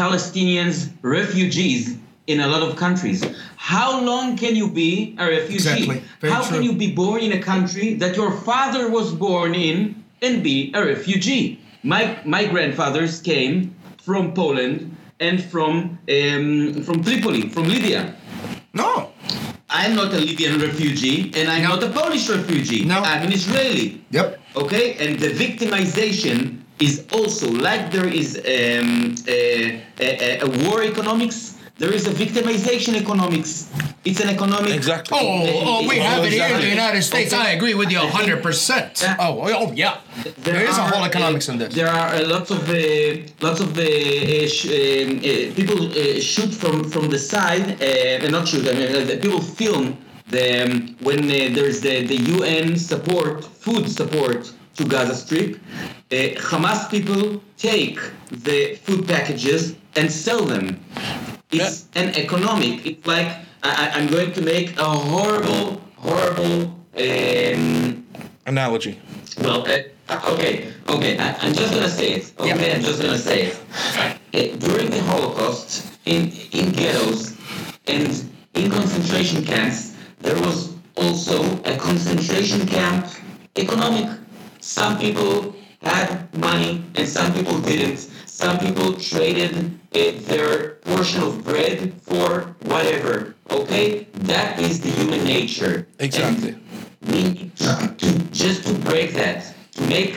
Palestinians refugees in a lot of countries? How long can you be a refugee? Exactly. How true. Can you be born in a country that your father was born in and be a refugee? My my grandfathers came from Poland and from um, from Tripoli, from Libya. No. I'm not a Libyan refugee, and I'm no. not a Polish refugee. No. I'm an Israeli. Yep. Okay? And the victimization is also, like there is um, a, a, a war economics, there is a victimization economics. It's an economic... Exactly. Oh, oh, oh we have it here in the United States. Okay. I agree with you one hundred percent. Uh, oh, oh, yeah. There, there is are, a whole economics uh, in this. There are uh, lots of uh, lots of uh, uh, sh- uh, people uh, shoot from, from the side. Uh, not shoot. I mean, uh, people film the, um, when uh, there's the, the U N support, food support to Gaza Strip. Uh, Hamas people take the food packages and sell them. It's yeah. an economic. It's like I, I'm going to make a horrible, horrible um, analogy. Well, uh, okay, okay. I, I'm just gonna say it. Okay, yeah. I'm just gonna say it. Uh, during the Holocaust, in in ghettos and in concentration camps, there was also a concentration camp economic. Some people had money and some people didn't. Some people traded it, their portion of bread for whatever, okay? That is the human nature. Exactly. And we need to, to, just to break that, to make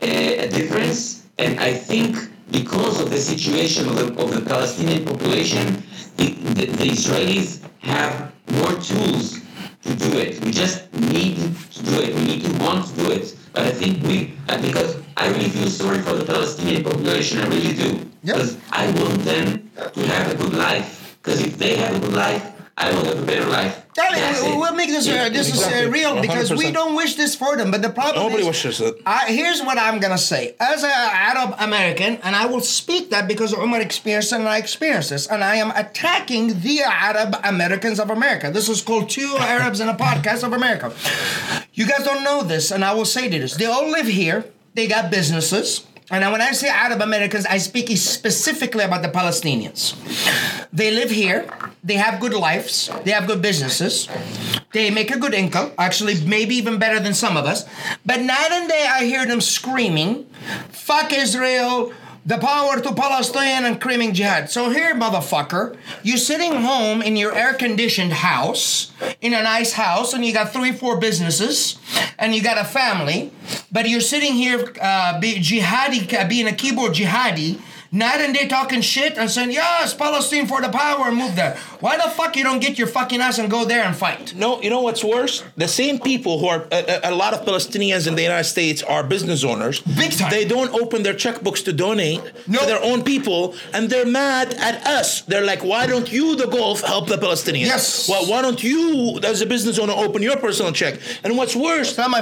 a, a difference. And I think because of the situation of the, of the Palestinian population, it, the, the Israelis have more tools to do it. We just need to do it. We need to want to do it. But I think we, because I really feel sorry for the Palestinian population, I really do. Because yep. I want them to have a good life. Because if they have a good life, I will have a better life. Darling, we'll make this, uh, this exactly. is uh, real because one hundred percent. We don't wish this for them. But the problem Nobody is... Nobody wishes it. I, here's what I'm going to say. As an Arab American, and I will speak that because Umar experienced it and I experienced this, and I am attacking the Arab Americans of America. This is called Two Arabs in a Podcast of America. You guys don't know this, and I will say to this. They all live here. They got businesses. And when I say Arab Americans, I speak specifically about the Palestinians. They live here. They have good lives. They have good businesses. They make a good income. Actually, maybe even better than some of us. But night and day, I hear them screaming, fuck Israel, the power to Palestine, and screaming jihad. So here, motherfucker, you're sitting home in your air-conditioned house, in a nice house, and you got three, four businesses, and you got a family, but you're sitting here uh, be jihadi, being a keyboard jihadi, night and day talking shit and saying, yes, Palestine for the power, and move there. Why the fuck you don't get your fucking ass and go there and fight? No, you know what's worse? The same people who are, a, a lot of Palestinians in the United States are business owners. Big time. They don't open their checkbooks to donate nope. to their own people, and they're mad at us. They're like, why don't you, the Gulf, help the Palestinians? Yes. Well, why don't you, as a business owner, open your personal check? And what's worse, the, some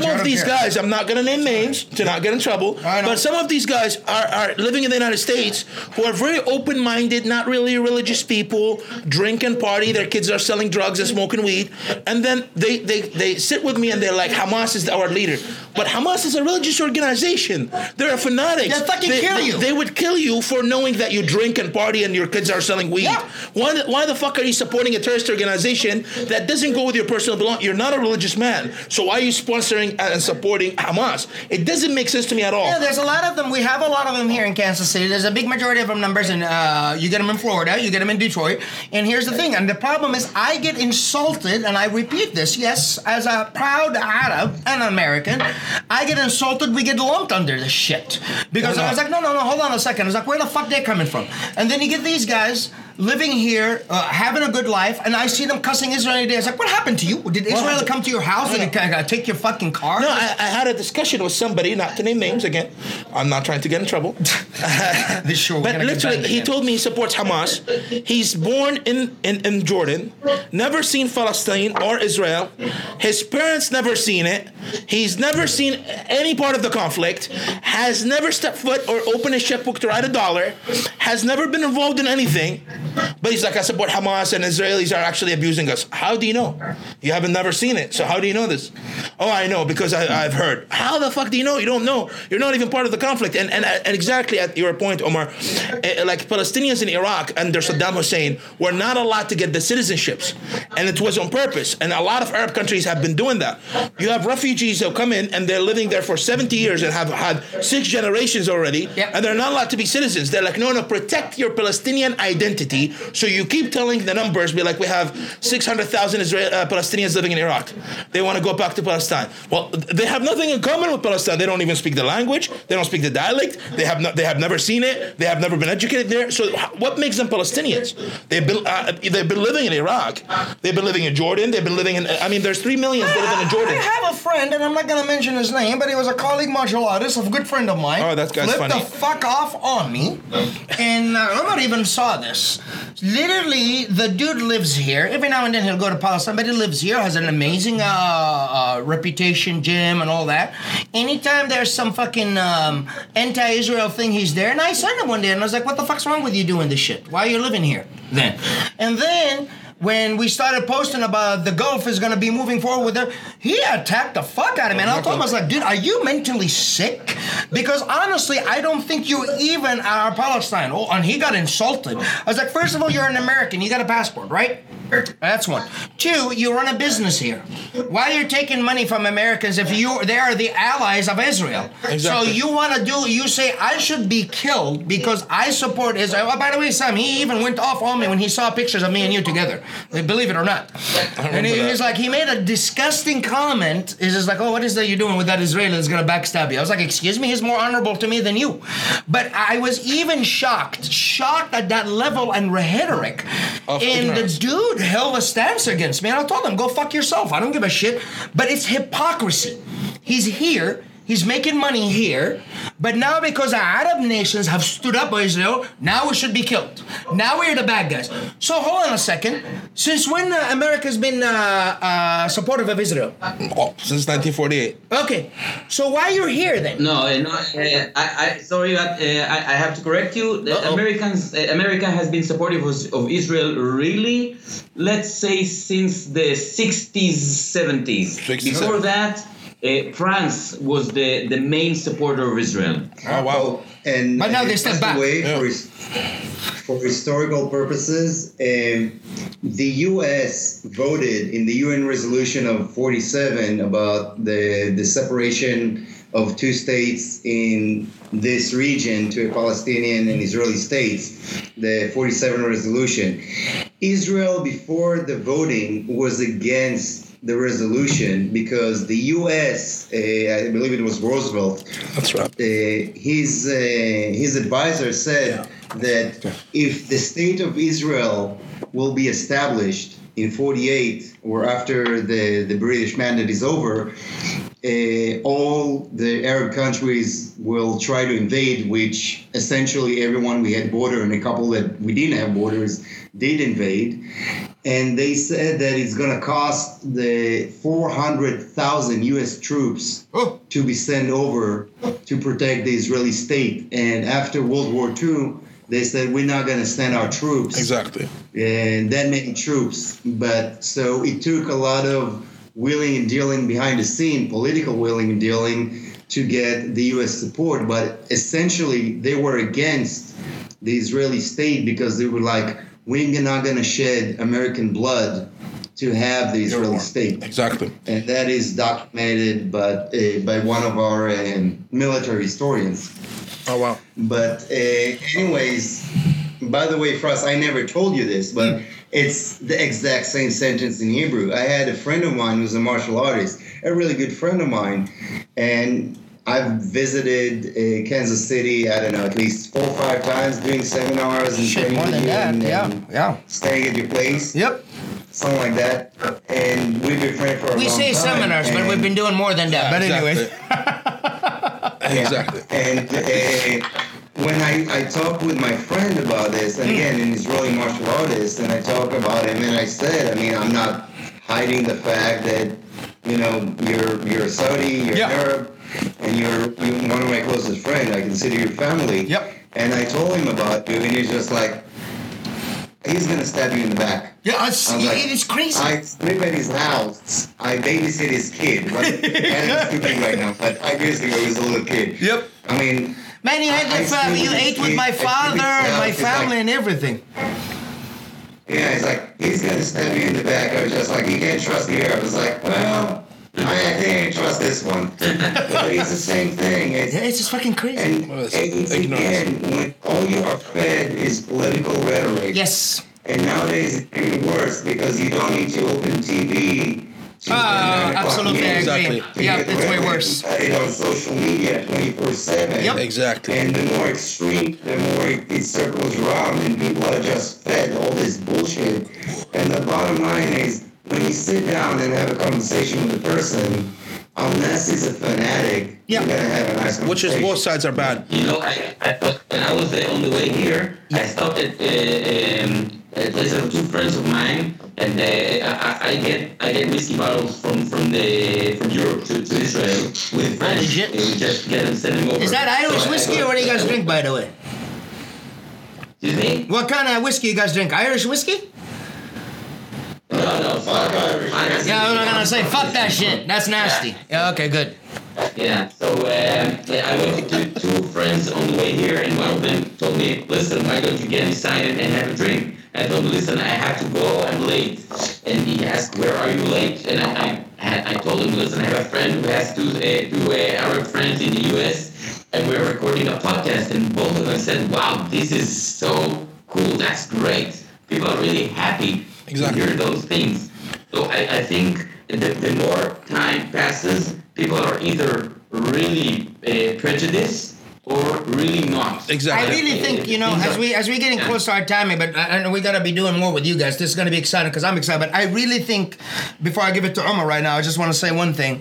country, of these care. guys, I'm not going to name names to not get in trouble, but some of these guys are, are living in the United States who are very open-minded, not really religious people, drink and party, their kids are selling drugs and smoking weed, and then they, they, they sit with me and they're like, Hamas is our leader. But Hamas is a religious organization. They're a fanatics. They'll fucking they, kill you. They, they would kill you for knowing that you drink and party and your kids are selling weed. Yeah. Why, why the fuck are you supporting a terrorist organization that doesn't go with your personal belonging? You're not a religious man, so why are you sponsoring and supporting Hamas? It doesn't make sense to me at all. Yeah, there's a lot of them. We have a lot of them here in Kansas City. There's a big majority of them numbers, and uh, you get them in Florida, you get them in Detroit. And here's the thing, and the problem is I get insulted, and I repeat this, yes, as a proud Arab and American, I get insulted, we get lumped under this shit. Because I was like, no, no, no, hold on a second. I was like, where the fuck they're coming from? And then you get these guys living here, uh, having a good life, and I see them cussing Israel every day. I was like, what happened to you? Did Israel well, come to your house? Did it uh, take your fucking car? No, I, I had a discussion with somebody, not to name names again. I'm not trying to get in trouble. This sure, but literally, he told me he supports Hamas. He's born in, in, in Jordan, never seen Palestine or Israel. His parents never seen it. He's never seen any part of the conflict, has never stepped foot or opened his checkbook to write a dollar, has never been involved in anything. But he's like, I support Hamas and Israelis are actually abusing us. How do you know? You haven't never seen it. So how do you know this? Oh, I know because I, I've heard. How the fuck do you know? You don't know. You're not even part of the conflict. And and, and exactly at your point, Omar, uh, like Palestinians in Iraq under Saddam Hussein were not allowed to get the citizenships. And it was on purpose. And a lot of Arab countries have been doing that. You have refugees who come in and they're living there for seventy years and have had six generations already. Yep. And they're not allowed to be citizens. They're like, no, no, protect your Palestinian identity. So you keep telling the numbers, be like, we have six hundred thousand Israel, uh, Palestinians living in Iraq. They want to go back to Palestine. Well, they have nothing in common with Palestine. They don't even speak the language. They don't speak the dialect. They have not. They have never seen it. They have never been educated there. So what makes them Palestinians? They've been uh, they've been living in Iraq. They've been living in Jordan. They've been living in. I mean, there's three million living in Jordan. I have a friend, and I'm not going to mention his name, but he was a colleague martial artist, a good friend of mine. Oh, that's guy's funny. Flipped the fuck off on me, and uh, I'm not even saw this. Literally, the dude lives here. Every now and then he'll go to Palestine, but he lives here, has an amazing uh, uh, reputation, gym, and all that. Anytime there's some fucking um, anti-Israel thing, he's there. And I sent him one day, and I was like, what the fuck's wrong with you doing this shit? Why are you living here then? And then when we started posting about the Gulf is going to be moving forward with it, he attacked the fuck out of me. And I told him, I was like, dude, are you mentally sick? Because honestly, I don't think you even are Palestine. Oh, and he got insulted. I was like, first of all, you're an American. You got a passport, right? That's one. Two, you run a business here. Why are you taking money from Americans if you they are the allies of Israel? Exactly. So you want to do, you say, I should be killed because I support Israel. Oh, by the way, Sam, he even went off on me when he saw pictures of me and you together. Believe it or not. And he, he's like, he made a disgusting comment. He's just like, oh, what is that you're doing with that Israeli that's going to backstab you? I was like, excuse me, he's more honorable to me than you. But I was even shocked, shocked at that level and rhetoric. Of and ignorance. The dude held a stance against me. And I told him, go fuck yourself. I don't give a shit. But it's hypocrisy. He's here. He's making money here, but now because Arab nations have stood up by Israel, now we should be killed. Now we're the bad guys. So hold on a second. Since when uh, America's been uh, uh, supportive of Israel? Oh, since nineteen forty-eight. Okay. So why you're here then? No, uh, no. Uh, I, I sorry, but uh, I, I have to correct you. The Uh-oh. Americans, uh, America has been supportive of, of Israel really, let's say since the sixties, seventies. sixties, Before seventies. that. Uh, France was the, the main supporter of Israel. Oh, wow. And but now they step back. Way yeah. for, for historical purposes, uh, the U S voted in the U N resolution of forty-seven about the, the separation of two states in this region to a Palestinian and Israeli states, the forty-seven resolution. Israel, before the voting, was against the resolution because the U S, uh, I believe it was Roosevelt, that's right. Uh, his, uh, his advisor said yeah. that yeah. if the state of Israel will be established in forty-eight or after the, the British mandate is over, Uh, all the Arab countries will try to invade, which essentially everyone we had border and a couple that we didn't have borders did invade. And they said that it's going to cost the four hundred thousand U S troops oh. to be sent over to protect the Israeli state. And after World War Two, they said, we're not going to send our troops. Exactly. And that many troops. But so it took a lot of willing and dealing behind the scene, political willing and dealing to get the U S support. But essentially, they were against the Israeli state because they were like, we're not going to shed American blood to have the Israeli state. Exactly. And that is documented by, uh, by one of our uh, military historians. Oh, wow. But uh, anyways, by the way, Fras, I never told you this, but mm. it's the exact same sentence in Hebrew. I had a friend of mine who's a martial artist, a really good friend of mine, and I've visited uh, Kansas City, I don't know, at least four or five times doing seminars and training and, yeah. and yeah. staying at your place. Yep. Something like that. And we've been friends for a we long time. We say seminars, but we've been doing more than that. But anyway. Exactly. And... Uh, When I, I talked with my friend about this, and again, an Israeli martial artist, and I talked about him, and I said, I mean, I'm not hiding the fact that, you know, you're you're Saudi, you're yeah. Arab, and you're, you're one of my closest friends. I consider you family. Yep. And I told him about you, and he's just like, he's going to stab you in the back. Yeah, I was like, it is crazy. I sleep at his house. I babysit his kid. Right? I'm sleeping right now, but five years ago, he was a little kid. Yep. I mean... Man, you had the family. You ate with my father and my family and everything. Yeah, he's like, he's gonna stab me in the back. I was just like, you can't trust me here. I was like, well, I, I think I trust this one. But it's the same thing. It's, yeah, it's just fucking crazy. And, well, and again, when all you are fed is political rhetoric. Yes. And nowadays it's even worse because you don't need to open T V. Oh, uh, absolutely, I agree. Exactly. Yeah, it's way worse. It's on social media twenty-four seven. Yep. Exactly. And the more extreme, the more it, it circles around, and people are just fed all this bullshit. And the bottom line is, when you sit down and have a conversation with a person, unless he's a fanatic, yep. you're going to have a nice conversation. Which is both sides are bad. You know, I, I when I was there on the way here, I stopped at uh, um, a place of two friends of mine. And uh, I, I get I get whiskey bottles from, from the from Europe to, to Israel with French. Oh, we just get them sending over. Is that Irish so whiskey I, I, or what do you guys I, drink, by the way? Excuse me? What kind of whiskey you guys drink? Irish whiskey? No, no, fuck Irish. Honestly, yeah, I'm not gonna say fuck that shit. That's nasty. Yeah, yeah okay, good. Yeah, so um, I went to two friends on the way here, and one of them told me, "Listen, why don't you get inside and have a drink?" I told him, "Listen, I have to go. I'm late." And he asked, "Where are you late?" And I, I, I told him, "Listen, I have a friend who has two, uh, two uh, Arab friends in the U S, and we're recording a podcast." And both of them said, "Wow, this is so cool. That's great. People are really happy exactly. to hear those things." So I, I think that the more time passes, people are either really uh, prejudiced or really not. Exactly. I really think, you know, as we as we're getting close to our timing, but I, I we gotta be doing more with you guys. This is gonna be exciting because I'm excited. But I really think, before I give it to Omar right now, I just want to say one thing: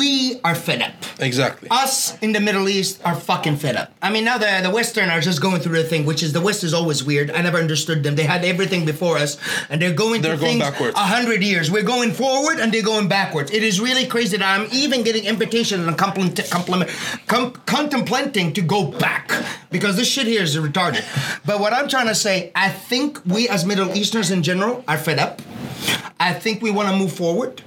we are fed up. Exactly. Us in the Middle East are fucking fed up. I mean, now the the Western are just going through their thing, which is the West is always weird. I never understood them. They had everything before us, and they're going they're through going things backwards. A hundred years. We're going forward, and they're going backwards. It is really crazy that I'm even getting invitations and compliment, compliment, com- contemplating. To go back because this shit here is retarded. But what I'm trying to say, I think we as Middle Easterners in general are fed up. I think we want to move forward.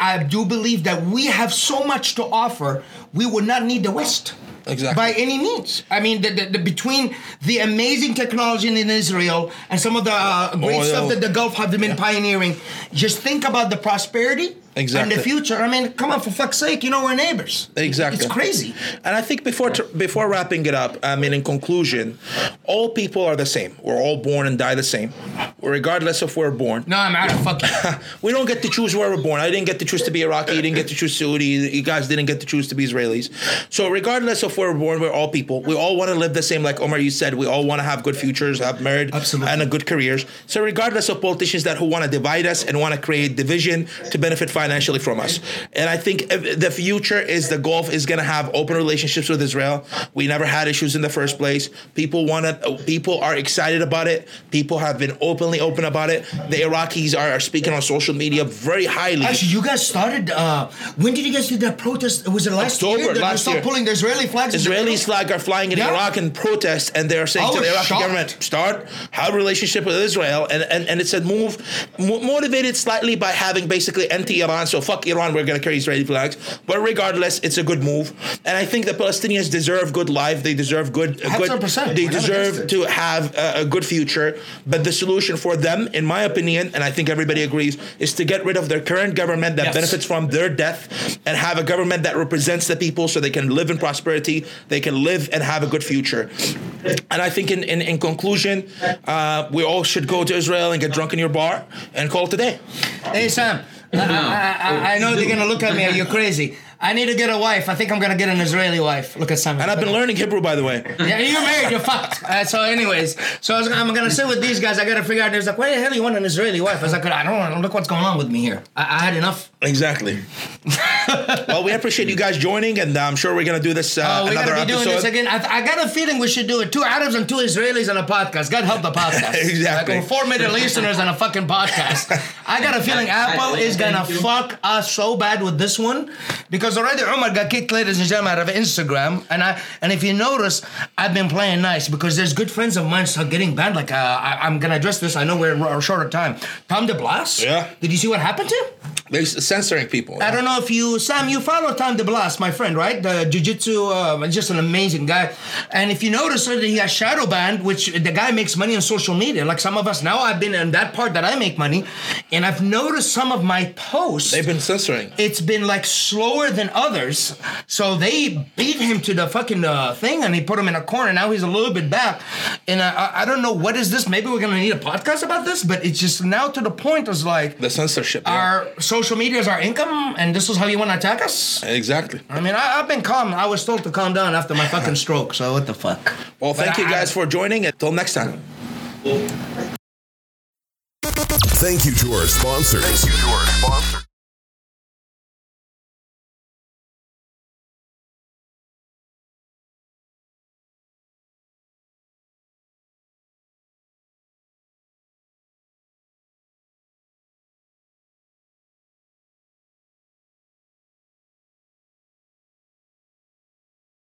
I do believe that we have so much to offer. We would not need the West. Exactly. By any means. I mean, the, the, the, between the amazing technology in Israel and some of the uh, great Oil. stuff that the Gulf have been yeah. pioneering, just think about the prosperity exactly. and the future. I mean, come on, for fuck's sake, you know, we're neighbors. Exactly. It's crazy. And I think before t- before wrapping it up, I mean, in conclusion, all people are the same. We're all born and die the same, regardless of where we're born. No, I'm out of fucking... We don't get to choose where we're born. I didn't get to choose to be Iraqi. You didn't get to choose Saudi. You guys didn't get to choose to be Israelis. So regardless of where we're born, we're all people. We all want to live the same, like Omar, you said. We all want to have good futures, have married, Absolutely. and a good careers. So regardless of politicians that who want to divide us and want to create division to benefit financially from us. And I think if the future is the Gulf is going to have open relationships with Israel. We never had issues in the first place. People want to, people are excited about it. People have been openly open about it. The Iraqis are, are speaking on social media very highly. Actually, you guys started, uh, when did you guys do that protest? Was it last October, year? That last year. Pulling the Israeli flag. Israeli flag are flying in yeah. Iraq in protest, and they're saying to the Iraqi shocked. government, start, have a relationship with Israel. And, and, and it's a move mo- motivated slightly by having basically anti-Iran, so fuck Iran, we're going to carry Israeli flags. But regardless, it's a good move. And I think the Palestinians deserve good life. They deserve good... Uh, good they we're deserve to have a, a good future. But the solution for them, in my opinion, and I think everybody agrees, is to get rid of their current government that yes. benefits from their death and have a government that represents the people so they can live in prosperity. They can live and have a good future. And I think in, in, in conclusion, uh, we all should go to Israel and get drunk in your bar and call it a day. Hey, Sam, I, I, I know they're going to look at me. You're crazy. I need to get a wife. I think I'm going to get an Israeli wife. Look at Sam. And I've been learning Hebrew, by the way. Yeah, you're married. You're fucked. Uh, so anyways, so I was, I'm going to sit with these guys. I got to figure out. There's like, why the hell you want an Israeli wife? I was like, I don't want to look what's going on with me here. I, I had enough. Exactly. Well, we appreciate you guys joining, and I'm sure we're going to do this uh, uh, another episode. We're going to be doing this again. I, I got a feeling we should do it. Two Arabs and two Israelis on a podcast. God help the podcast. Exactly. Like, four Middle Easterners on a fucking podcast. I got a feeling Apple is going to fuck us so bad with this one because already Omar got kicked, ladies and gentlemen, out of Instagram. And I and if you notice, I've been playing nice because there's good friends of mine start getting banned. Like uh, I, I'm gonna address this. I know we're, we're short of time. Tom de Blas. Yeah. Did you see what happened to him? They're censoring people. Yeah. I don't know if you, Sam, you follow Tom de Blas, my friend, right? The jiu-jitsu, uh, just an amazing guy. And if you notice, he has shadow banned, which the guy makes money on social media. Like some of us now, I've been in that part that I make money, and I've noticed some of my posts. They've been censoring. It's been like slower than. Than others, so they beat him to the fucking uh, thing, and he put him in a corner. Now he's a little bit back, and I, I don't know what is this. Maybe we're gonna need a podcast about this, but it's just now to the point is like the censorship. Our yeah. social media is our income, and this is how you want to attack us. Exactly. I mean, I, I've been calm. I was told to calm down after my fucking stroke. So what the fuck? Well, thank but you I, guys for joining. Until next time. Thank you to our sponsors. Thank you to our sponsors.